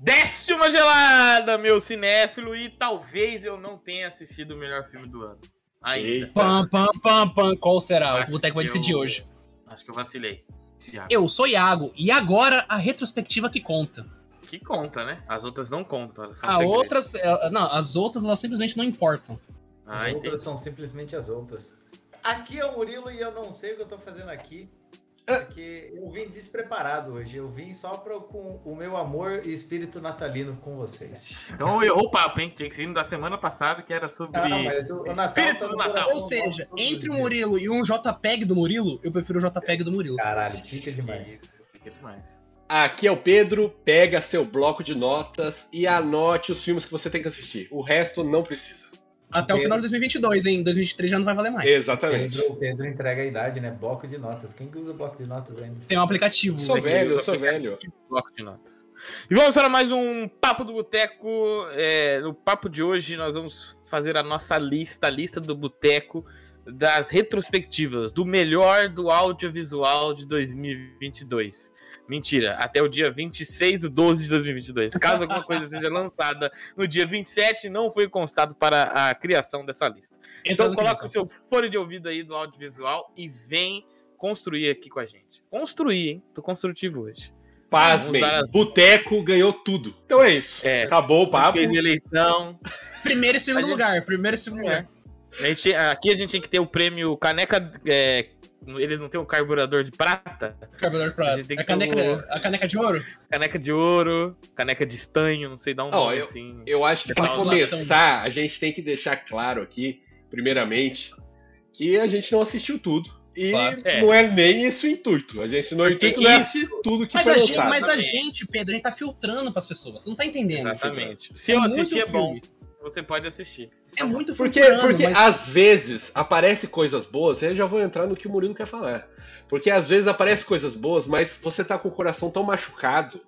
Décima gelada, meu cinéfilo, e talvez eu não tenha assistido o melhor filme do ano ainda. Pam, qual será? O Boteco vai decidir hoje. Acho que eu vacilei. Iago. Eu sou Iago, e agora a retrospectiva que conta. Que conta, né? As outras não contam. As outras elas simplesmente não importam. As outras são simplesmente as outras. Aqui é o Murilo e eu não sei o que eu tô fazendo aqui. Porque eu vim despreparado hoje, eu vim só com o meu amor e espírito natalino com vocês. Então errou o papo, hein? Tinha que ser da semana passada que era sobre espírito do Natal. Ou seja, entre o Murilo e um JPEG do Murilo, eu prefiro o JPEG do Murilo. Caralho, fica demais. Isso, fica demais. Aqui é o Pedro, pega seu bloco de notas e anote os filmes que você tem que assistir. O resto não precisa. Até o final de 2022, hein? 2023 já não vai valer mais. Exatamente. O Pedro entrega a idade, né? Bloco de notas. Quem que usa bloco de notas ainda? Tem um aplicativo. Eu sou velho. Bloco de notas. E vamos para mais um Papo do Boteco. No papo de hoje, nós vamos fazer a nossa lista, a lista do Boteco, das retrospectivas, do melhor do audiovisual de 2022. Mentira, até o dia 26/12/2022. Caso alguma coisa seja lançada no dia 27, não foi constado para a criação dessa lista. Então coloca o seu fone de ouvido aí do audiovisual e vem construir aqui com a gente. Construir, hein? Tô construtivo hoje. Pasmem, Boteco ganhou tudo. Então é isso. Acabou o papo. Fez eleição. Primeiro e segundo lugar. Aqui a gente tem que ter o prêmio Caneca... Eles não têm o carburador de prata? A caneca de ouro? Caneca de ouro, caneca de estanho, não sei, dá um nome assim. Eu acho que pra começar, a gente tem que deixar claro aqui, primeiramente, que a gente não assistiu tudo. E não é nem esse o intuito. A gente não assiste tudo que foi lançado. Mas a gente, Pedro, a gente tá filtrando pras pessoas. Você não tá entendendo. Exatamente. Se eu assistir é bom, você pode assistir. É muito frustrante. Porque às vezes aparecem coisas boas, e eu já vou entrar no que o Murilo quer falar. Porque às vezes aparecem coisas boas, mas você tá com o coração tão machucado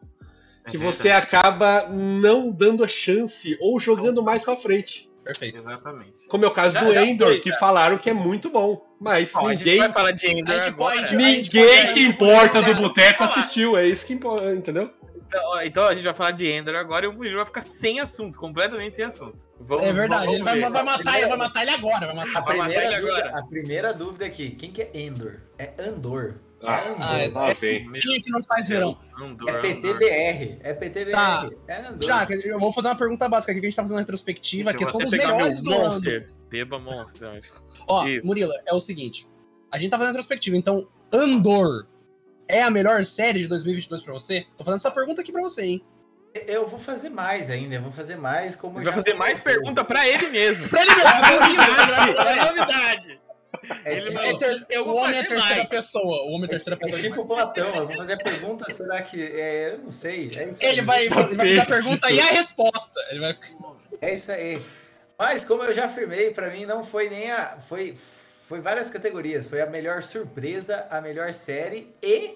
que você acaba não dando a chance ou jogando mais pra frente. Perfeito. Exatamente. Como é o caso do Andor, que falaram que é muito bom. Mas ninguém vai falar de Andor. Ninguém que importa do Boteco assistiu. É isso que importa, entendeu? Então a gente vai falar de Andor agora e o Murilo vai ficar sem assunto, completamente sem assunto. É verdade, ele vai matar ele agora. A primeira dúvida aqui, quem que é Andor? É Andor. É PTBR. Tá. É Andor. Já, eu vou fazer uma pergunta básica aqui, que a gente tá fazendo uma retrospectiva, a questão dos melhores do Monster. Beba Monster. Ó, Murilo, é o seguinte, a gente tá fazendo retrospectiva, então Andor... é a melhor série de 2022 pra você? Tô fazendo essa pergunta aqui pra você, hein? Eu vou fazer mais ainda, como vai fazer mais pergunta pra ele mesmo. Pra ele mesmo, é novidade. O homem é terceira pessoa. É tipo Platão, eu vou fazer a pergunta, será que... eu não sei. Ele vai fazer a pergunta e a resposta. Ele vai... É isso aí. Mas como eu já afirmei, pra mim não foi nem a... Foi várias categorias. Foi a melhor surpresa, a melhor série e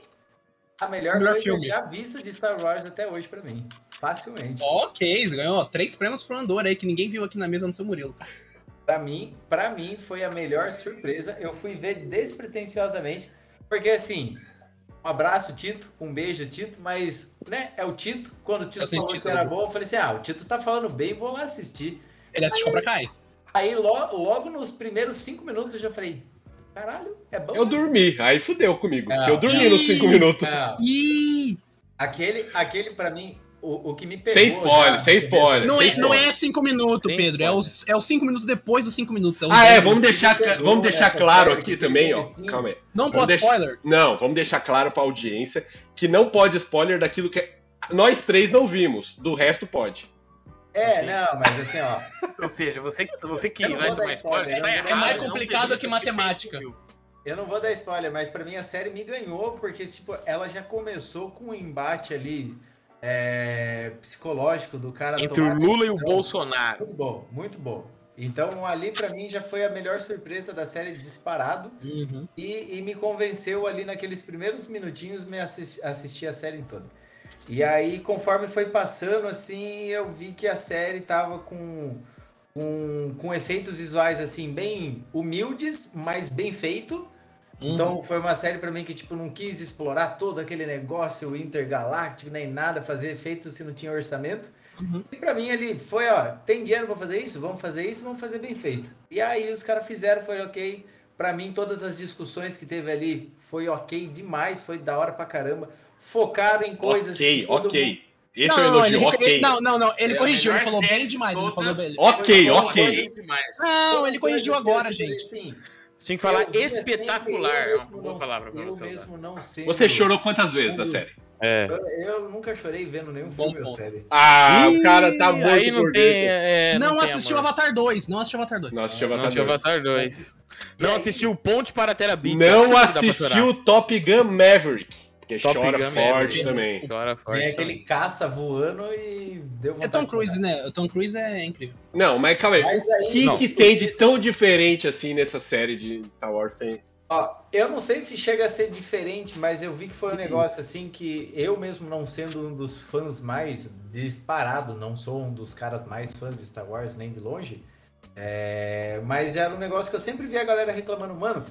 a melhor coisa filme já vista de Star Wars até hoje pra mim. Facilmente. Ok, você ganhou 3 prêmios pro Andor aí, que ninguém viu aqui na mesa no seu Murilo. Pra mim, foi a melhor surpresa. Eu fui ver despretensiosamente, porque assim, um abraço, Tito, um beijo, Tito, mas, né, é o Tito. Quando o Tito falou que era bom, eu falei assim, o Tito tá falando bem, vou lá assistir. Ele assistiu pra cá, hein? Aí logo nos primeiros 5 minutos eu já falei, caralho, é bom. Eu dormi, aí fudeu comigo, porque eu dormi nos 5 minutos. Aquele pra mim, o que me pegou... Sem spoiler. Não é 5 minutos, Pedro, é os 5 minutos depois dos 5 minutos. Vamos deixar claro aqui também, ó. Calma aí. Não pode spoiler? Não, vamos deixar claro pra audiência que não pode spoiler daquilo que nós 3 não vimos, do resto pode. Mas assim, ó... Ou seja, você que vai tomar spoiler... É mais complicado que matemática. Eu não vou dar spoiler, mas pra mim a série me ganhou, porque tipo, ela já começou com um embate ali psicológico do cara... Entre o Lula e o Bolsonaro. Muito bom, muito bom. Então ali pra mim já foi a melhor surpresa da série disparado, e me convenceu ali naqueles primeiros minutinhos me assistir a série em toda. E aí, conforme foi passando, assim, eu vi que a série tava com efeitos visuais, assim, bem humildes, mas bem feito. Então foi uma série pra mim que tipo, não quis explorar todo aquele negócio intergaláctico, nem nada, fazer efeito se não tinha orçamento. E pra mim ele foi, ó, tem dinheiro pra fazer isso? Vamos fazer isso, vamos fazer bem feito. E aí os caras fizeram, foi ok. Pra mim todas as discussões que teve ali foi ok demais, foi da hora pra caramba. Focaram em coisas... Ok. Esse não, é o elogio, ele corrigiu, ele falou bem demais. Ele falou bem. Não, ele corrigiu agora, gente. Sim. Sem falar espetacular, é uma boa palavra pra você mesmo não sei. Você chorou quantas vezes da série? É. Eu nunca chorei vendo nenhum filme ou série. O cara tá muito aí não tem, não assistiu Avatar 2, não assistiu Avatar 2. Não assistiu Ponte para Terabit. Não assistiu Top Gun Maverick. Chora forte também. É aquele caça voando e deu vontade. É Tom Cruise, né? O Tom Cruise é incrível. Não, mas calma aí. O que tem de tão diferente assim nessa série de Star Wars? Sem... Ó, eu não sei se chega a ser diferente, mas eu vi que foi um negócio assim que eu mesmo não sendo um dos fãs mais disparado, não sou um dos caras mais fãs de Star Wars nem de longe, mas era um negócio que eu sempre vi a galera reclamando, mano,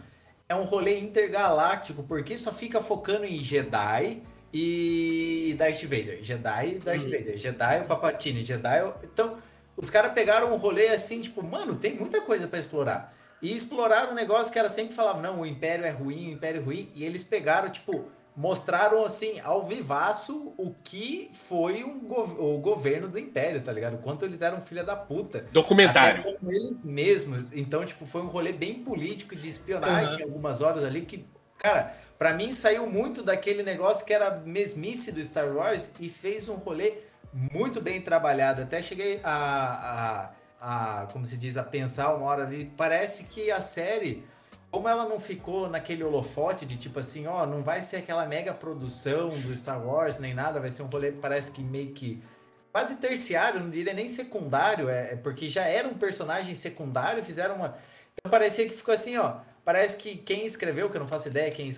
é um rolê intergaláctico, porque só fica focando em Jedi e Darth Vader. Jedi o Papatini, Jedi... Então, os caras pegaram um rolê assim, tipo, mano, tem muita coisa pra explorar. E exploraram um negócio que era sempre falava, não, o Império é ruim. E eles pegaram, tipo, mostraram assim, ao vivaço, o que foi o governo do Império, tá ligado? O quanto eles eram filha da puta. Documentário. Até com eles mesmos. Então, tipo, foi um rolê bem político de espionagem, algumas horas ali, que, cara, pra mim saiu muito daquele negócio que era mesmice do Star Wars e fez um rolê muito bem trabalhado. Até cheguei a pensar uma hora ali, parece que a série... Como ela não ficou naquele holofote de tipo assim, ó, não vai ser aquela mega produção do Star Wars nem nada, vai ser um rolê que parece que meio que quase terciário, não diria nem secundário, porque já era um personagem secundário, fizeram uma... Então parecia que ficou assim, ó, parece que quem escreveu, que eu não faço ideia quem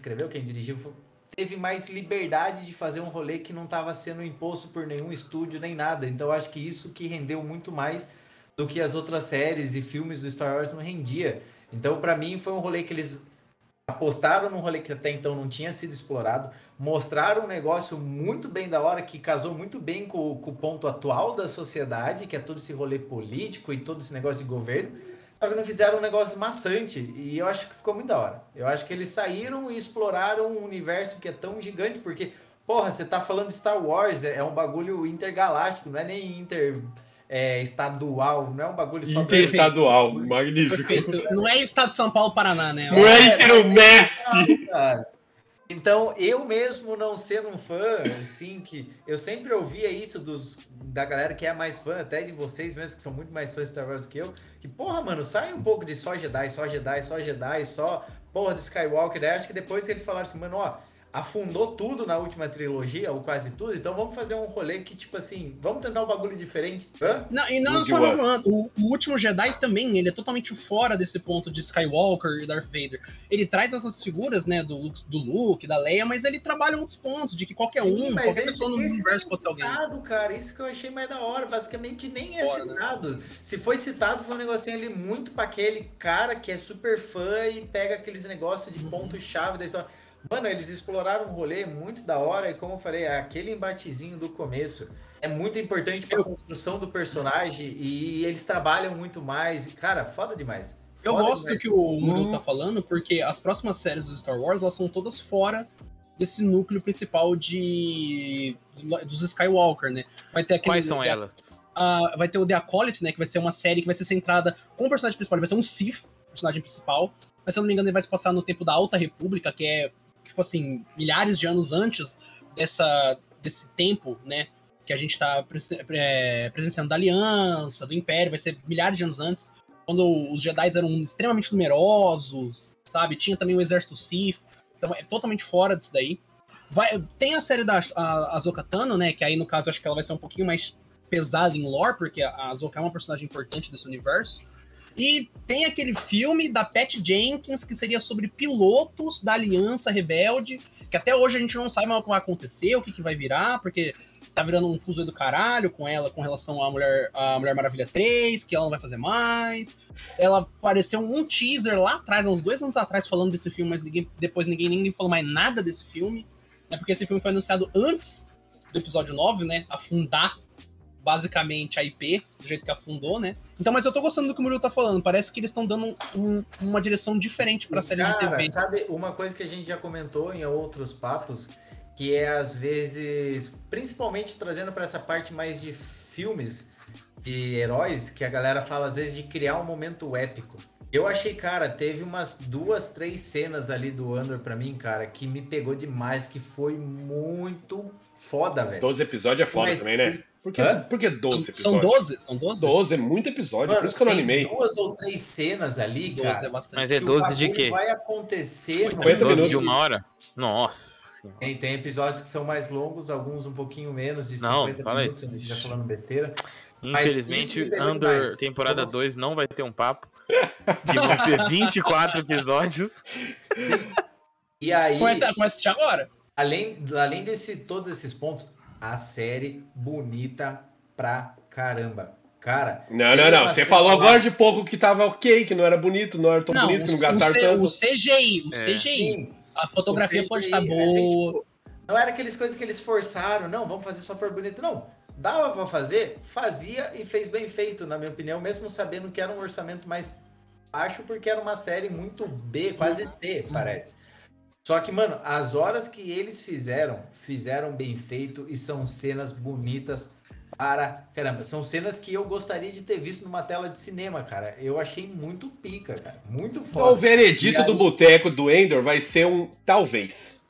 dirigiu, teve mais liberdade de fazer um rolê que não estava sendo imposto por nenhum estúdio nem nada. Então acho que isso que rendeu muito mais do que as outras séries e filmes do Star Wars não rendia. Então, pra mim, foi um rolê que eles apostaram num rolê que até então não tinha sido explorado, mostraram um negócio muito bem da hora, que casou muito bem com o ponto atual da sociedade, que é todo esse rolê político e todo esse negócio de governo, só que não fizeram um negócio maçante, e eu acho que ficou muito da hora. Eu acho que eles saíram e exploraram um universo que é tão gigante, porque, porra, você tá falando de Star Wars, é um bagulho intergaláctico, não é nem estadual, não é um bagulho só... Interestadual, magnífico. Perfeito. Não é estado de São Paulo, Paraná, né? Não é Interméxico. Então, eu mesmo não sendo um fã, assim, que eu sempre ouvia isso da galera que é mais fã, até de vocês mesmo, que são muito mais fãs de Star Wars do que eu, que, porra, mano, sai um pouco de só Jedi, só porra de Skywalker. Daí acho que depois eles falaram assim, mano, ó, afundou tudo na última trilogia, ou quase tudo, então vamos fazer um rolê que, tipo assim, vamos tentar um bagulho diferente. Não, e não só o Último Jedi também, ele é totalmente fora desse ponto de Skywalker e Darth Vader. Ele traz essas figuras, né, do Luke, da Leia, mas ele trabalha outros pontos, de que qualquer pessoa no universo pode ser alguém. Cara, isso que eu achei mais da hora, basicamente nem é citado. Né? Se foi citado, foi um negocinho ali muito pra aquele cara que é super fã e pega aqueles negócios de ponto-chave da história. Mano, eles exploraram um rolê muito da hora e, como eu falei, aquele embatezinho do começo é muito importante para a construção do personagem e eles trabalham muito mais. Cara, foda demais. Eu gosto do que o Murilo tá falando, porque as próximas séries do Star Wars, elas são todas fora desse núcleo principal dos Skywalker, né? Vai ter aquele... Quais são elas? Vai ter o The Acolyte, né? Que vai ser uma série que vai ser centrada com o personagem principal. Ele vai ser um Sith, personagem principal. Mas, se eu não me engano, ele vai se passar no tempo da Alta República, que é... tipo assim, milhares de anos antes desse tempo, né, que a gente tá presenciando da Aliança, do Império, vai ser milhares de anos antes, quando os Jedi eram extremamente numerosos, sabe, tinha também o Exército Sith, então é totalmente fora disso daí. Tem a série da Ahsoka Tano, né, que aí no caso eu acho que ela vai ser um pouquinho mais pesada em lore, porque a Ahsoka é uma personagem importante desse universo. E tem aquele filme da Patty Jenkins, que seria sobre pilotos da Aliança Rebelde, que até hoje a gente não sabe o que vai acontecer, o que, que vai virar, porque tá virando um fuso do caralho com ela com relação à Mulher Maravilha 3, que ela não vai fazer mais. Ela apareceu um teaser lá atrás, uns 2 anos atrás, falando desse filme, mas depois ninguém falou mais nada desse filme. É porque esse filme foi anunciado antes do episódio 9, né? Afundar, basicamente, a IP, do jeito que afundou, né? Então, mas eu tô gostando do que o Murilo tá falando. Parece que eles estão dando uma direção diferente pra série de TV. Sabe, uma coisa que a gente já comentou em outros papos, que é, às vezes, principalmente trazendo pra essa parte mais de filmes, de heróis, que a galera fala, às vezes, de criar um momento épico. Eu achei, cara, teve umas 2, 3 cenas ali do Andor pra mim, cara, que me pegou demais, que foi muito foda, velho. 12 episódios é foda também, né? Por que 12 episódios? São 12? São 12? 12 é muito episódio, mano, por isso que eu não animei. Tem 2 ou 3 cenas ali, cara. 12 é bastante. Mas é 12 de quê? Vai acontecer, 50 minutos de 1 hora? Nossa. Tem episódios que são mais longos, alguns um pouquinho menos de 50 minutos, a gente já falando besteira. Infelizmente, Andor temporada 2 não vai ter um papo. Que vão ser 24 episódios. Sim. E aí, começa a assistir agora. Além de todos esses pontos, a série bonita pra caramba. Cara. Não. Você falou agora de pouco que tava ok, que não era bonito, não era tão bonito, que não gastaram tanto. O CGI, Sim, a fotografia pode estar boa. Assim, tipo, não era aquelas coisas que eles forçaram, não, vamos fazer só por bonito, não. Dava pra fazer, fazia e fez bem feito, na minha opinião, mesmo sabendo que era um orçamento mais baixo, porque era uma série muito B, quase C, parece. Só que, mano, as horas que eles fizeram bem feito e são cenas bonitas para caramba. São cenas que eu gostaria de ter visto numa tela de cinema, cara. Eu achei muito pica, cara. Muito foda. Então, o veredito do boteco do Andor vai ser um talvez.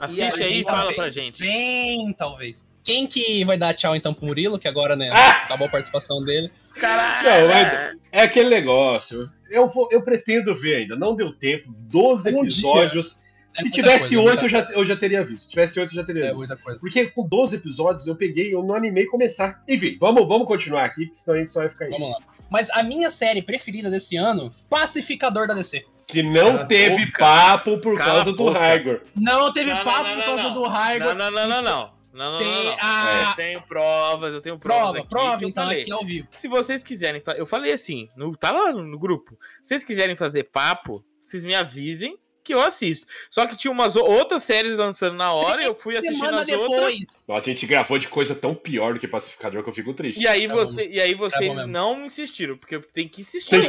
Assiste aí e fala pra gente. Bem, talvez. Quem que vai dar tchau, então, pro Murilo, que agora, né, acabou a participação dele? Caralho! Não, mas é aquele negócio. Eu pretendo ver ainda. Não deu tempo. 12 episódios. Se tivesse 8, eu já teria visto. Se tivesse 8, eu já teria visto. É muita coisa. Porque com 12 episódios, eu não animei começar. Enfim, vamos continuar aqui, porque senão a gente só vai ficar aí. Vamos lá. Mas a minha série preferida desse ano, Pacificador da DC. Que não teve papo por causa do Raigor. Não teve papo por causa do Raigor. Não. Eu tenho provas aqui. Prova, então, aqui ao vivo. Se vocês quiserem... Eu falei assim, tá lá no grupo. Se vocês quiserem fazer papo, vocês me avisem que eu assisto. Só que tinha umas outras séries lançando na hora, eu fui assistindo as outras. A gente gravou de coisa tão pior do que Pacificador que eu fico triste. E aí vocês não insistiram, porque tem que insistir.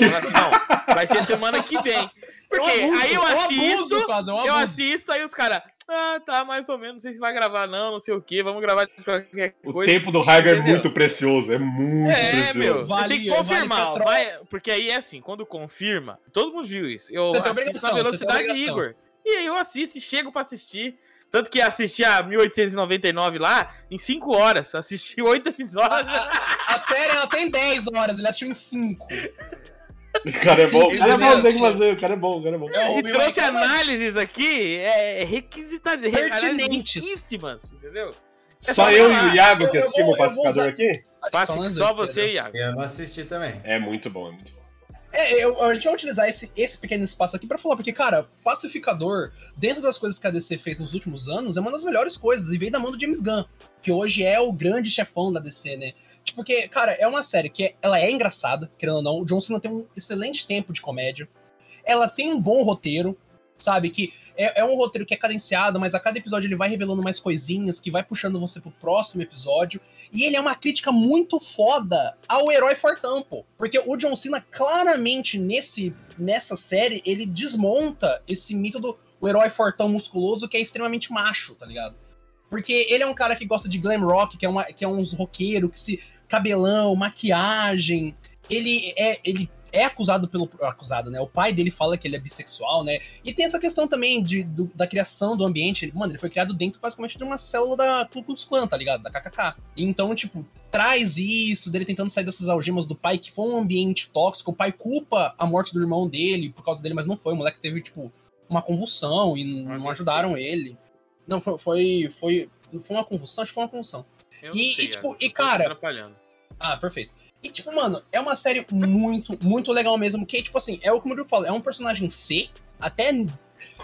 Vai ser semana que vem. Porque aí eu assisto, aí os caras... tá, mais ou menos, não sei se vai gravar não sei o que, vamos gravar de qualquer coisa. O tempo do Hager é muito precioso, é muito precioso. Meu, tem que confirmar, porque aí é assim, quando confirma, todo mundo viu isso, eu assisto na velocidade Igor, e aí eu assisto e chego pra assistir, tanto que assisti a 1899 lá, em 5 horas, assisti 8 episódios. A série, ela tem 10 horas, ele assistiu em 5. O cara é bom, o cara é bom. E trouxe análises aqui requisitadas, riquíssimas, entendeu? Só eu e o Iago que assistimos o Pacificador aqui? Só você e Iago. Eu não assisti também. É muito bom. A gente vai utilizar esse pequeno espaço aqui pra falar, porque, cara, Pacificador, dentro das coisas que a DC fez nos últimos anos, é uma das melhores coisas, e veio da mão do James Gunn, que hoje é o grande chefão da DC, né? Porque, cara, é uma série que ela é engraçada, querendo ou não. O John Cena tem um excelente tempo de comédia. Ela tem um bom roteiro, sabe? Que é um roteiro que é cadenciado, mas a cada episódio ele vai revelando mais coisinhas, que vai puxando você pro próximo episódio. E ele é uma crítica muito foda ao herói fortão, pô. Porque o John Cena, claramente, nessa série, ele desmonta esse mito do herói fortão musculoso que é extremamente macho, tá ligado? Porque ele é um cara que gosta de glam rock, que é uns roqueiro, que se... cabelão, maquiagem, ele é acusado, né? O pai dele fala que ele é bissexual, né? E tem essa questão também da criação do ambiente. Ele foi criado dentro, basicamente, de uma célula da Ku Klux Klan, tá ligado? Da KKK. Então, tipo, traz isso dele tentando sair dessas algemas do pai, que foi um ambiente tóxico. O pai culpa a morte do irmão dele por causa dele, mas não foi. O moleque teve, tipo, uma convulsão e não ajudaram ele. Não, foi uma convulsão? Acho que foi uma convulsão. Perfeito. E, tipo, mano, é uma série muito, muito legal mesmo. Que, tipo assim, é o que o Murilo fala, é um personagem C, até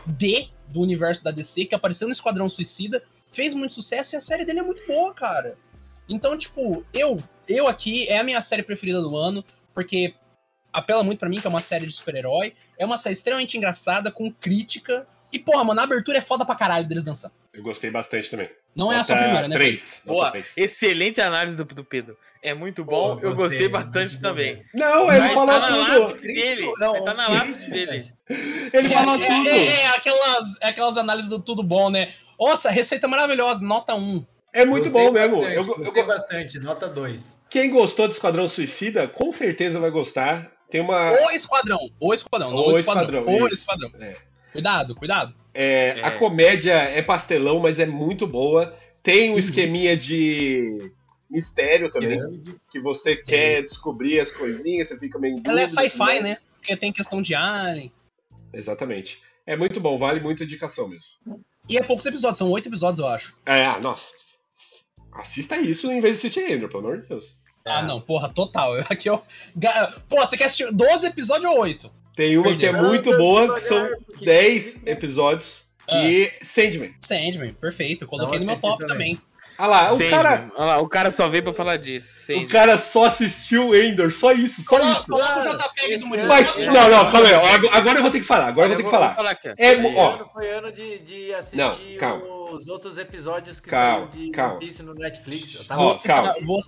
D do universo da DC, que apareceu no Esquadrão Suicida, fez muito sucesso e a série dele é muito boa, cara. Então, tipo, eu aqui, é a minha série preferida do ano, porque apela muito pra mim, que é uma série de super-herói, é uma série extremamente engraçada, com crítica, e porra, mano, a abertura é foda pra caralho deles dançando. Eu gostei bastante também. Não nota é a sua primeira, né? 3. Boa, 3. Excelente análise do Pedro. É muito bom, eu gostei bastante também. Não, ele falou tudo. Tá na lápide dele. Ele falou tudo. Aquelas análises do tudo bom, né? Nossa, receita maravilhosa, nota 1. É muito bom mesmo. Eu gostei bastante, nota 2. Quem gostou do Esquadrão Suicida, com certeza vai gostar. Tem uma... O Esquadrão. Cuidado. A comédia é pastelão, mas é muito boa. Tem um esqueminha de mistério também, que você quer descobrir as coisinhas, você fica meio... Ela é sci-fi, né? Porque tem questão de alien. Exatamente. É muito bom, vale muito a indicação mesmo. E é poucos episódios, são 8 episódios, eu acho. Nossa. Assista isso em vez de assistir Andor, pelo amor de Deus. Não, porra, total. Aqui eu... Pô, você quer assistir 12 episódios ou 8? Tem uma que é muito boa, que são 10 episódios, e Sandman. Sandman, perfeito. Eu coloquei no meu top também. O cara só veio pra falar disso. Sandman. O cara só assistiu Endor, só isso, só isso. Coloca o JPEG do Mulher. Não, calma aí. Agora eu vou ter que falar. Foi ano de assistir os outros episódios que saíram de no Netflix. Vou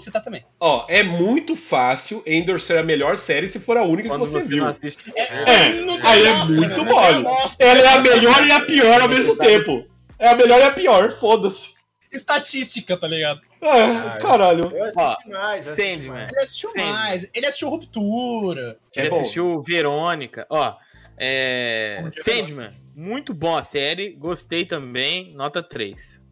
citar também. É muito fácil Endor ser a melhor série se for a única que você viu. Aí é muito mole. Ela é a melhor e a pior ao mesmo tempo. É a melhor e a pior, foda-se. Estatística, tá ligado? Caralho. Eu assisti mais. Sandman. Ele assistiu mais. Ele assistiu Ruptura. Ele assistiu Verônica. Sandman, muito bom a série. Gostei também. Nota 3.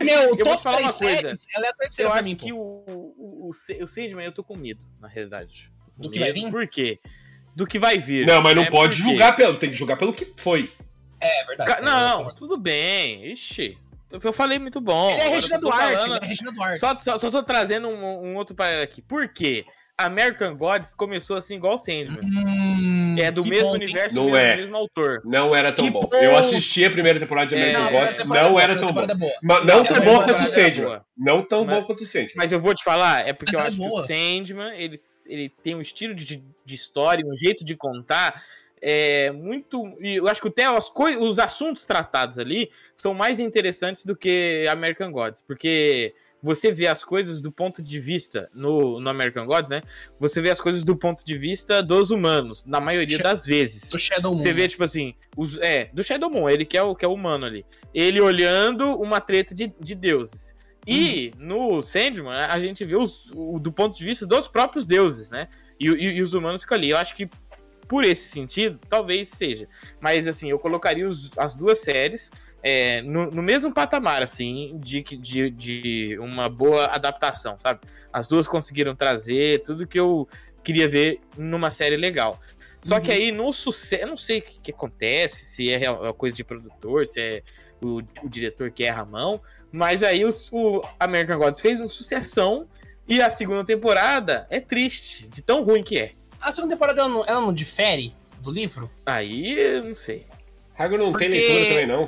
Meu, eu vou te falar uma coisa. Ela é a terceira. Eu acho que o Sandman eu tô com medo, na realidade. Do que vai vir? Por quê? Do que vai vir. Não, mas não pode julgar pelo... Tem que julgar pelo que foi. É verdade. Não, tudo bem. Ixi, eu falei muito bom. Ele é Regina Duarte, Só tô trazendo um outro paralelo aqui. Por quê? American Gods começou assim igual o Sandman. É do mesmo universo, do mesmo autor. Não era tão bom. Eu assisti a primeira temporada de American Gods, não era tão bom. Não tão bom quanto o Sandman. Mas eu vou te falar, é porque eu acho que o Sandman, ele tem um estilo de história, um jeito de contar... muito. Eu acho que até os assuntos tratados ali são mais interessantes do que American Gods, porque você vê as coisas do ponto de vista no American Gods, né? Você vê as coisas do ponto de vista dos humanos, na maioria das vezes. Do Shadow Moon. Você vê, tipo assim, do Shadow Moon, ele que é o humano ali. Ele olhando uma treta de deuses. E no Sandman, a gente vê do ponto de vista dos próprios deuses, né? E os humanos ficam ali. Eu acho que por esse sentido, talvez seja. Mas, assim, eu colocaria as duas séries no mesmo patamar, assim, de uma boa adaptação, sabe? As duas conseguiram trazer tudo que eu queria ver numa série legal. Só que aí, no sucesso... Eu não sei o que acontece, se é uma coisa de produtor, se é o diretor que erra a mão, mas aí o American Gods fez uma sucessão e a segunda temporada é triste, de tão ruim que é. A segunda temporada, ela não difere do livro? Aí, eu não sei. Rago não tem leitura também, não.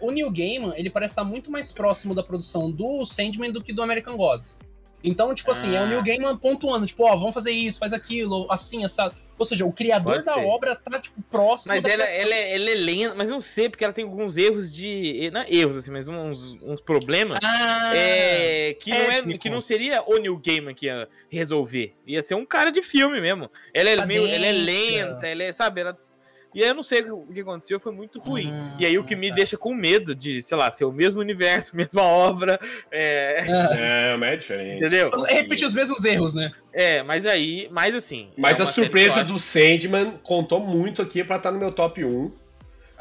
O Neil Gaiman, ele parece estar muito mais próximo da produção do Sandman do que do American Gods. Então, tipo assim, é o Neil Gaiman pontuando, tipo, vamos fazer isso, faz aquilo, assim, assado. Ou seja, o criador da obra tá, tipo, próximo da criação. Mas ela é lenta, mas eu não sei, porque ela tem alguns erros Não, erros, assim, mas uns problemas que não seria o Neil Gaiman que ia resolver. Ia ser um cara de filme mesmo. Ela é meio... Ela é lenta, ela é, sabe, ela... E aí eu não sei o que aconteceu, foi muito ruim. E aí o que me deixa com medo de, sei lá, ser o mesmo universo, mesma obra. Mas é diferente. Entendeu? Repetir os mesmos erros, né? Mas aí, mas assim... Mas a surpresa do Sandman contou muito aqui pra estar no meu top 1.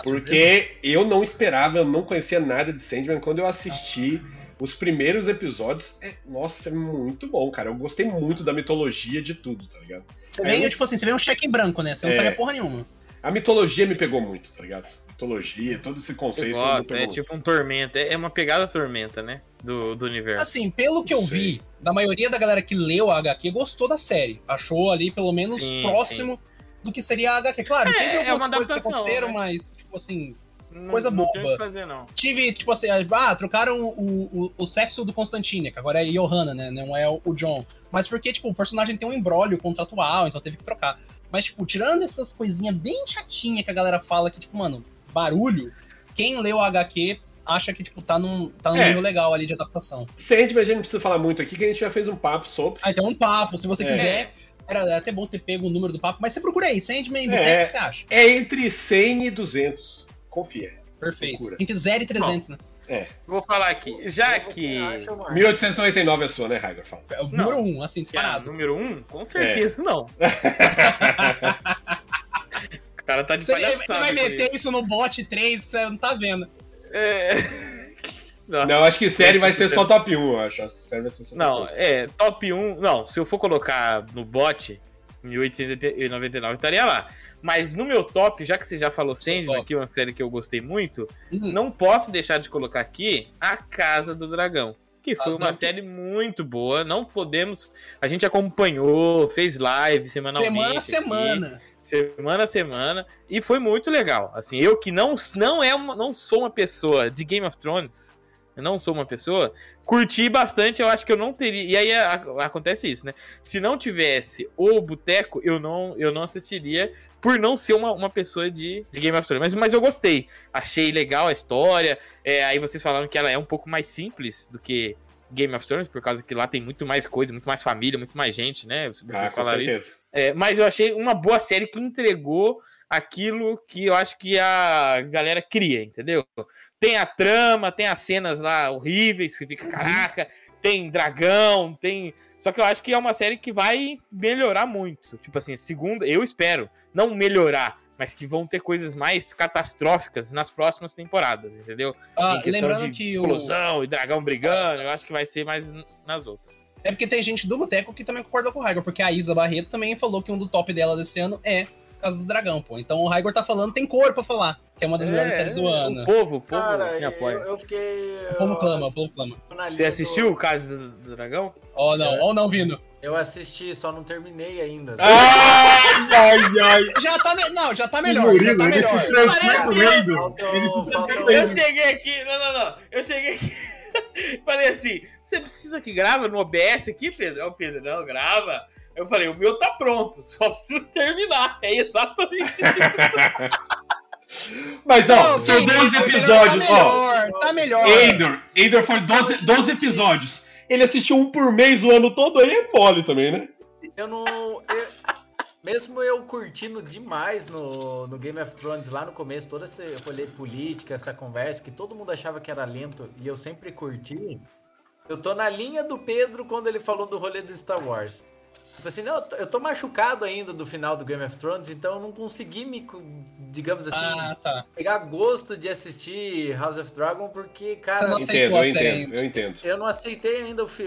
Porque eu não esperava, eu não conhecia nada de Sandman. Quando eu assisti os primeiros episódios, nossa, é muito bom, cara. Eu gostei muito da mitologia de tudo, tá ligado? Você vê um cheque em branco, né? Você não sabe porra nenhuma. A mitologia me pegou muito, tá ligado? mitologia, todo esse conceito. Gosto, é tipo um Tormenta, é uma pegada Tormenta, né? Do universo. Assim, pelo que eu vi, da maioria da galera que leu a HQ gostou da série. Achou ali, pelo menos, próximo do que seria a HQ. Claro, teve algumas coisas que aconteceram, né? Mas, tipo assim, coisa boba. Não tem o que fazer, não. Tive, tipo assim, trocaram o sexo do Constantine, que agora é Johanna, né? Não é o John. Mas porque, tipo, o personagem tem um embrólio contratual, então teve que trocar. Mas, tipo, tirando essas coisinhas bem chatinhas que a galera fala que, tipo, mano, barulho, quem leu a HQ acha que, tipo, tá num nível legal ali de adaptação. Sandman, a gente não precisa falar muito aqui, que a gente já fez um papo sobre. Ah, então um papo, se você quiser. Era até bom ter pego o número do papo, mas você procura aí, Sandman, o que você acha? É entre 100 e 200, confia. Perfeito, procura. Entre 0 e 300, bom, né? É. Vou falar aqui, já que... 1899 é sua, né, Raigor? Número 1, assim, disparado. Número 1? Com certeza não. O cara tá de palhaçada. Você vai meter isso no bot 3 que você não tá vendo. Não, acho que série vai ser só top 1, eu acho. Não, top 1... Não, se eu for colocar no bot, 1899 estaria lá. Mas no meu top, já que você já falou Sandman, que é uma série que eu gostei muito, não posso deixar de colocar aqui A Casa do Dragão, que foi uma série muito boa. Não podemos... A gente acompanhou, fez live semanalmente. Semana a semana. E foi muito legal. Assim, eu que não sou uma pessoa de Game of Thrones, eu não sou uma pessoa, curti bastante, eu acho que eu não teria... E aí acontece isso, né? Se não tivesse o Boteco, eu não assistiria, por não ser uma pessoa de Game of Thrones. Mas eu gostei. Achei legal a história. Aí vocês falaram que ela é um pouco mais simples do que Game of Thrones, por causa que lá tem muito mais coisa, muito mais família, muito mais gente, né? Vocês falaram isso. Mas eu achei uma boa série que entregou aquilo que eu acho que a galera cria, entendeu? Tem a trama, tem as cenas lá horríveis, que fica caraca, tem dragão, tem... Só que eu acho que é uma série que vai melhorar muito. Tipo assim, segunda, eu espero, não melhorar, mas que vão ter coisas mais catastróficas nas próximas temporadas, entendeu? Lembrando que explosão e dragão brigando, eu acho que vai ser mais nas outras. É porque tem gente do Boteco que também concorda com o Raigor, porque a Isa Barreto também falou que um do top dela desse ano é Casa do Dragão, pô. Então o Raigor tá falando, tem cor pra falar, que é uma das melhores séries do ano. O povo cara, me apoia. Eu fiquei... O povo clama. Você assistiu o Casa do Dragão? Não, Vino. Eu assisti, só não terminei ainda. Ai. Já tá melhor. Murilo, já tá melhor. Eu cheguei aqui. Não. Eu cheguei aqui. Falei assim, você precisa que grava no OBS aqui, Pedro? Pedro, não, grava. Eu falei, o meu tá pronto, só preciso terminar. É exatamente isso. Mas, são 12 episódios. Tá melhor. Andor foi 12 episódios. Ele assistiu um por mês o ano todo, aí é mole também, né? Mesmo eu curtindo demais no Game of Thrones lá no começo, toda essa política, essa conversa, que todo mundo achava que era lento e eu sempre curti, eu tô na linha do Pedro quando ele falou do rolê do Star Wars. Tipo assim, não, eu tô machucado ainda do final do Game of Thrones, então eu não consegui me, digamos assim, pegar gosto de assistir House of Dragon, porque, cara... Eu entendo. Eu não aceitei ainda as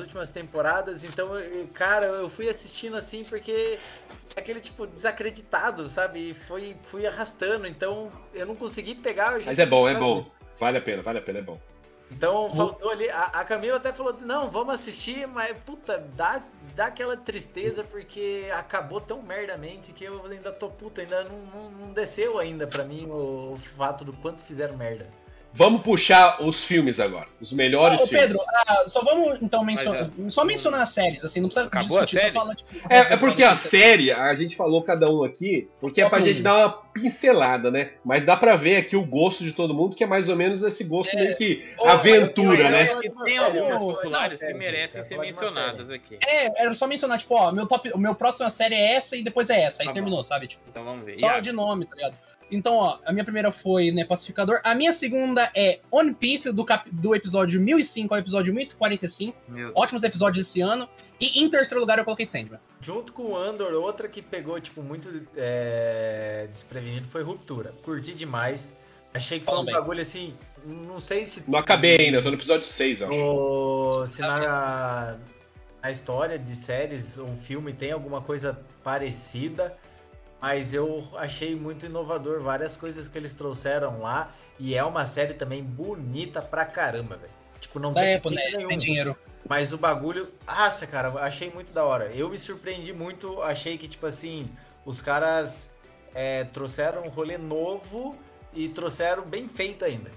últimas temporadas, então, eu fui assistindo assim, porque aquele tipo desacreditado, sabe? E fui arrastando, então eu não consegui pegar... Mas é bom. Disso. Vale a pena, é bom. Então, faltou ali, a Camila até falou, não, vamos assistir, mas, puta, dá aquela tristeza, porque acabou tão merdamente que eu ainda tô puta, ainda não desceu ainda pra mim o fato do quanto fizeram merda. Vamos puxar os filmes agora, os melhores filmes. Pedro, só vamos, então, mencionar as séries, assim, não precisa acabou discutir, a série? Só fala... Tipo, porque a série, a gente falou cada um aqui, porque é pra gente dar uma pincelada, né? Mas dá pra ver aqui o gosto de todo mundo, que é mais ou menos esse gosto meio que aventura, né? Eu acho que tem algumas populares que merecem ser mencionadas aqui. Era só mencionar, tipo, meu próxima série é essa e depois é essa, aí terminou, sabe? Tipo, então vamos ver. Só de nome, tá ligado? Então, a minha primeira foi, né, Pacificador. A minha segunda é One Piece, do episódio 1005 ao episódio 1045. Ótimos episódios desse ano. E em terceiro lugar eu coloquei Sandman. Junto com o Andor, outra que pegou, tipo, muito desprevenido foi Ruptura. Curti demais. Achei que foi bagulho, assim, não sei se... Não acabei ainda, eu tô no episódio 6, eu acho. Se na história de séries ou filme tem alguma coisa parecida... mas eu achei muito inovador várias coisas que eles trouxeram lá, e é uma série também bonita pra caramba, velho. Tipo, não tem nenhum, tem dinheiro. Mas o bagulho... Nossa, cara, achei muito da hora. Eu me surpreendi muito, achei que, tipo assim, os caras trouxeram um rolê novo e trouxeram bem feito ainda.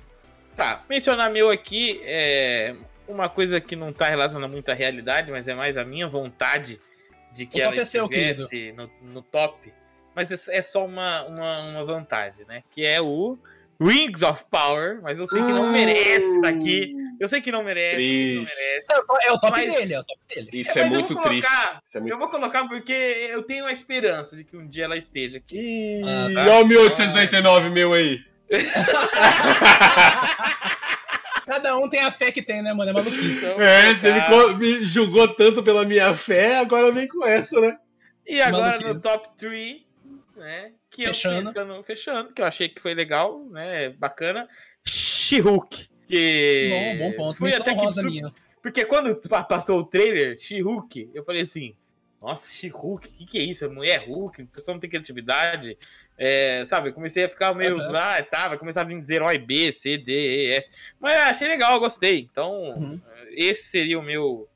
Tá, mencionar meu aqui é uma coisa que não tá relacionada muito à realidade, mas é mais a minha vontade de que ela estivesse no top. Mas é só uma vantagem, né? Que é o Rings of Power, mas eu sei que não merece estar aqui. Eu sei que não merece, É o top dele, é o top dele. Isso é muito triste. Eu vou colocar porque eu tenho a esperança de que um dia ela esteja aqui. E olha o 1899 meu aí. Cada um tem a fé que tem, né, mano? É maluquice. Ele me julgou tanto pela minha fé, agora vem com essa, né? E agora maluquice. No top 3, né? Que eu pensando, que eu achei que foi legal, né? Bacana. She-Hulk. Que... Bom ponto. Fui até que... rosa minha. Porque quando passou o trailer, She-Hulk, eu falei assim, nossa, She-Hulk, o que é isso? É Mulher-Hulk, o pessoal não tem criatividade. É, sabe, comecei a ficar meio... vai começar a vir dizer herói B, C, D, E, F. Mas achei legal, gostei. Então, esse seria o meu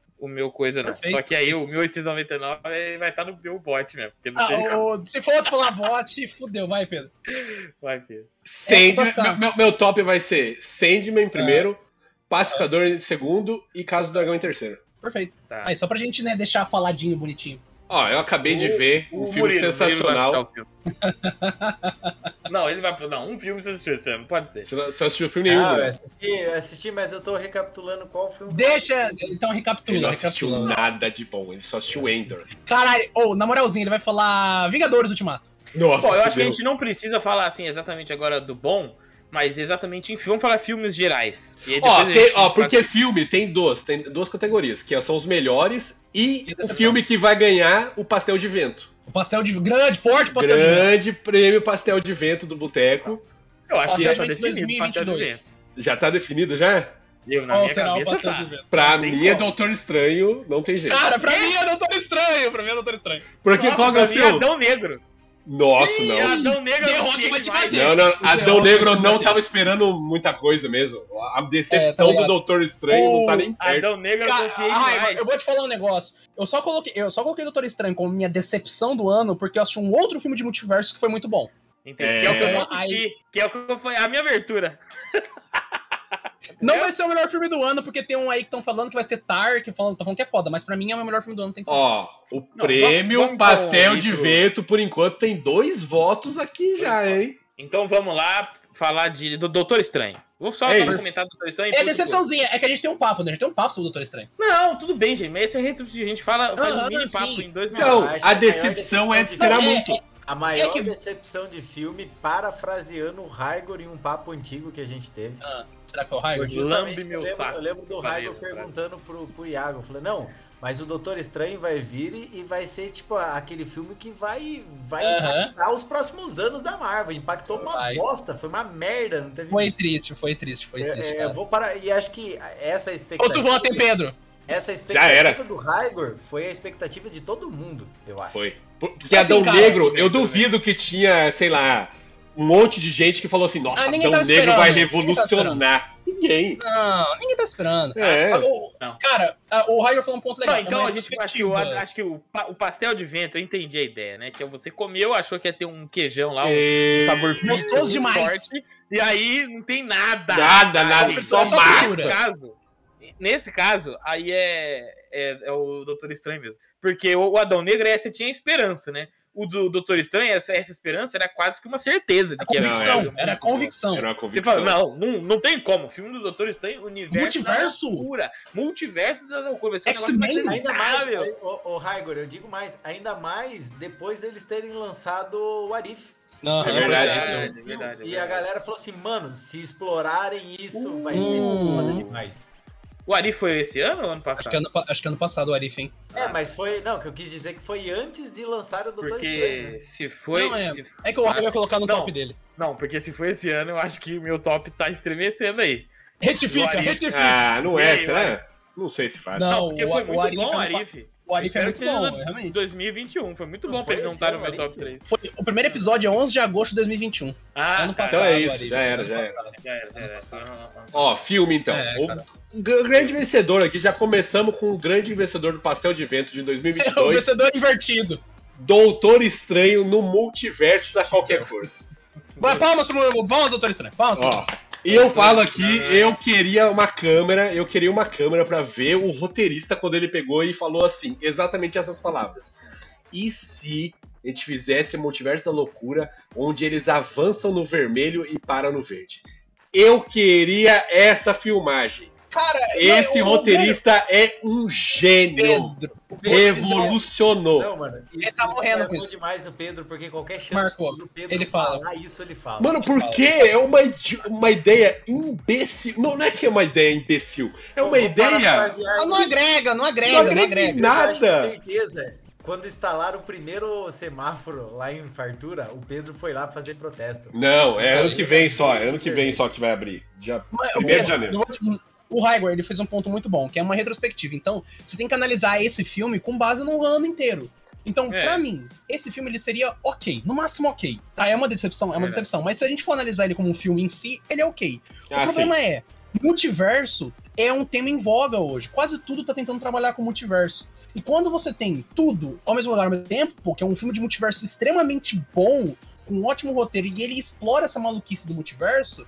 coisa, não. Perfeito. Só que aí o 1899 vai estar no meu bot mesmo. Se for outro falar bot, fudeu. Vai, Pedro. Vai, Pedro. Meu top vai ser Sandman em primeiro, Pacificador em segundo e Casa do Dragão em terceiro. Perfeito. Tá. Aí, só pra gente, né, deixar faladinho, bonitinho. Ó, eu acabei de ver um filme sensacional. Não, ele vai... Não, um filme você assistiu, você não pode ser. Você não assistiu filme nenhum, né? Eu assisti, mas eu tô recapitulando qual filme... Deixa... Então recapitula. Ele não assistiu nada de bom, ele só assistiu Andor. Caralho, na moralzinha, ele vai falar Vingadores Ultimato. Nossa, pô, eu acho que a gente não precisa falar, assim, exatamente agora do bom, mas exatamente... Vamos falar filmes gerais. E porque filme tem duas categorias, que são os melhores e o filme que vai ganhar o Pastel de Vento. O pastel de... Grande, forte pastel de vento. Grande prêmio pastel de vento do Boteco. Eu acho que já tá definido o pastel de vento. Já tá definido, já? Qual será o pastel de vento? Pra mim é Doutor Estranho, não tem jeito. Cara, pra mim é Doutor Estranho, Porque qual é o seu? Adão Negro. Nossa, não. Adão Negro não. Adão Negro não tava esperando muita coisa mesmo. A decepção do Doutor Estranho não tá nem perto. Adão Negro eu confiei demais. Eu vou te falar um negócio. Eu só coloquei Doutor Estranho como minha decepção do ano porque eu assisti um outro filme de multiverso que foi muito bom. Entendi. Que é o que eu vou assistir. Que é o que foi a minha abertura. Não vai ser o melhor filme do ano, porque tem um aí que estão falando que vai ser Tar, que estão falando que é foda, mas pra mim é o melhor filme do ano. Tem que o prêmio vamos Pastel de Vento, por enquanto, tem 2 votos aqui já, hein? Então vamos lá falar do Doutor Estranho. Vou só comentar do Doutor Estranho. É decepçãozinha, é que a gente tem um papo, né? A gente tem um papo sobre o Doutor Estranho. Não, tudo bem, gente, mas esse é a gente faz um mini papo em 2 minutos. Então, a decepção é de esperar muito. A maior decepção de filme, parafraseando o Raigor em um papo antigo que a gente teve. Será que é o Raigor? Eu lembro do Raigor perguntando pro Iago. Eu falei, não, mas o Doutor Estranho vai vir e vai ser tipo aquele filme que vai impactar os próximos anos da Marvel. Impactou uma bosta, foi uma merda. Não teve... Foi triste. E acho que essa expectativa... Outro voto, hein, Pedro? Essa expectativa do Raigor foi a expectativa de todo mundo, eu acho. Foi. Porque assim, Adão Negro, eu duvido que tinha, sei lá, um monte de gente que falou assim, nossa, Adão Negro vai revolucionar. Ninguém. Não, ninguém tá esperando. Cara, o Raigor falou um ponto legal. Não, então a gente acho que o pastel de vento, eu entendi a ideia, né? Que você comeu, achou que ia ter um queijão lá, um sabor gostoso demais. Forte, e aí não tem nada. Nada, só massa. Nesse caso, aí é o Doutor Estranho mesmo. Porque o Adão Negro, você tinha esperança, né? O do Doutor Estranho, essa esperança era quase que uma certeza. De que era convicção. Você fala, não tem como. O filme do Doutor Estranho, universo loucura. Multiverso da loucura. Vai ser um negócio mais... Ô, Raigor, eu digo mais. Ainda mais depois deles terem lançado o Arif. Não, é verdade. E a galera falou assim, mano, se explorarem isso, vai ser foda demais. O Arif foi esse ano ou ano passado? Acho que ano passado o Arif, hein? Mas foi... Não, que eu quis dizer que foi antes de lançar o Doutor Estranho. Porque se foi... Não, que o Arif vai colocar no top dele. Não, porque se foi esse ano, eu acho que o meu top tá estremecendo aí. Retifica! Ah, não é essa, né? Não sei se faz. Não, porque foi muito bom o Arif. O Arif é muito bom, realmente. 2021, foi muito bom pra eles juntarem o meu top 3. Foi, o primeiro episódio é 11 de agosto de 2021. Ah, ano passado, então é isso, Arif, já era. Ó, filme então. O grande vencedor aqui, já começamos com o grande vencedor do Pastel de Vento de 2022. É o vencedor invertido. Doutor Estranho no multiverso da qualquer coisa. Palmas pro Doutor Estranho. Palmas, ó. E eu falo aqui, eu queria uma câmera pra ver o roteirista quando ele pegou e falou assim, exatamente essas palavras. E se a gente fizesse Multiverso da Loucura, onde eles avançam no vermelho e param no verde? Eu queria essa filmagem. Cara, esse roteirista é um gênio. Pedro, revolucionou. Não, mano, ele tá morrendo com isso. Demais o Pedro, porque qualquer chance Marcou. Do Pedro ele fala. Falar isso, ele fala. Mano, porque é uma ideia imbecil. Não é que é uma ideia imbecil. É uma ideia... Não agrega nada. Com certeza. Quando instalaram o primeiro semáforo lá em Fartura, o Pedro foi lá fazer protesto. Não, é ano que vem só. É ano que vem só que vai abrir. Dia 1º de janeiro. O Highward, ele fez um ponto muito bom, que é uma retrospectiva. Então, você tem que analisar esse filme com base no ano inteiro. Então, pra mim, esse filme ele seria ok. No máximo ok. Tá, é uma decepção. Mas se a gente for analisar ele como um filme em si, ele é ok. O problema é, multiverso é um tema em voga hoje. Quase tudo tá tentando trabalhar com multiverso. E quando você tem tudo ao mesmo lugar, ao mesmo tempo, que é um filme de multiverso extremamente bom, com um ótimo roteiro, e ele explora essa maluquice do multiverso...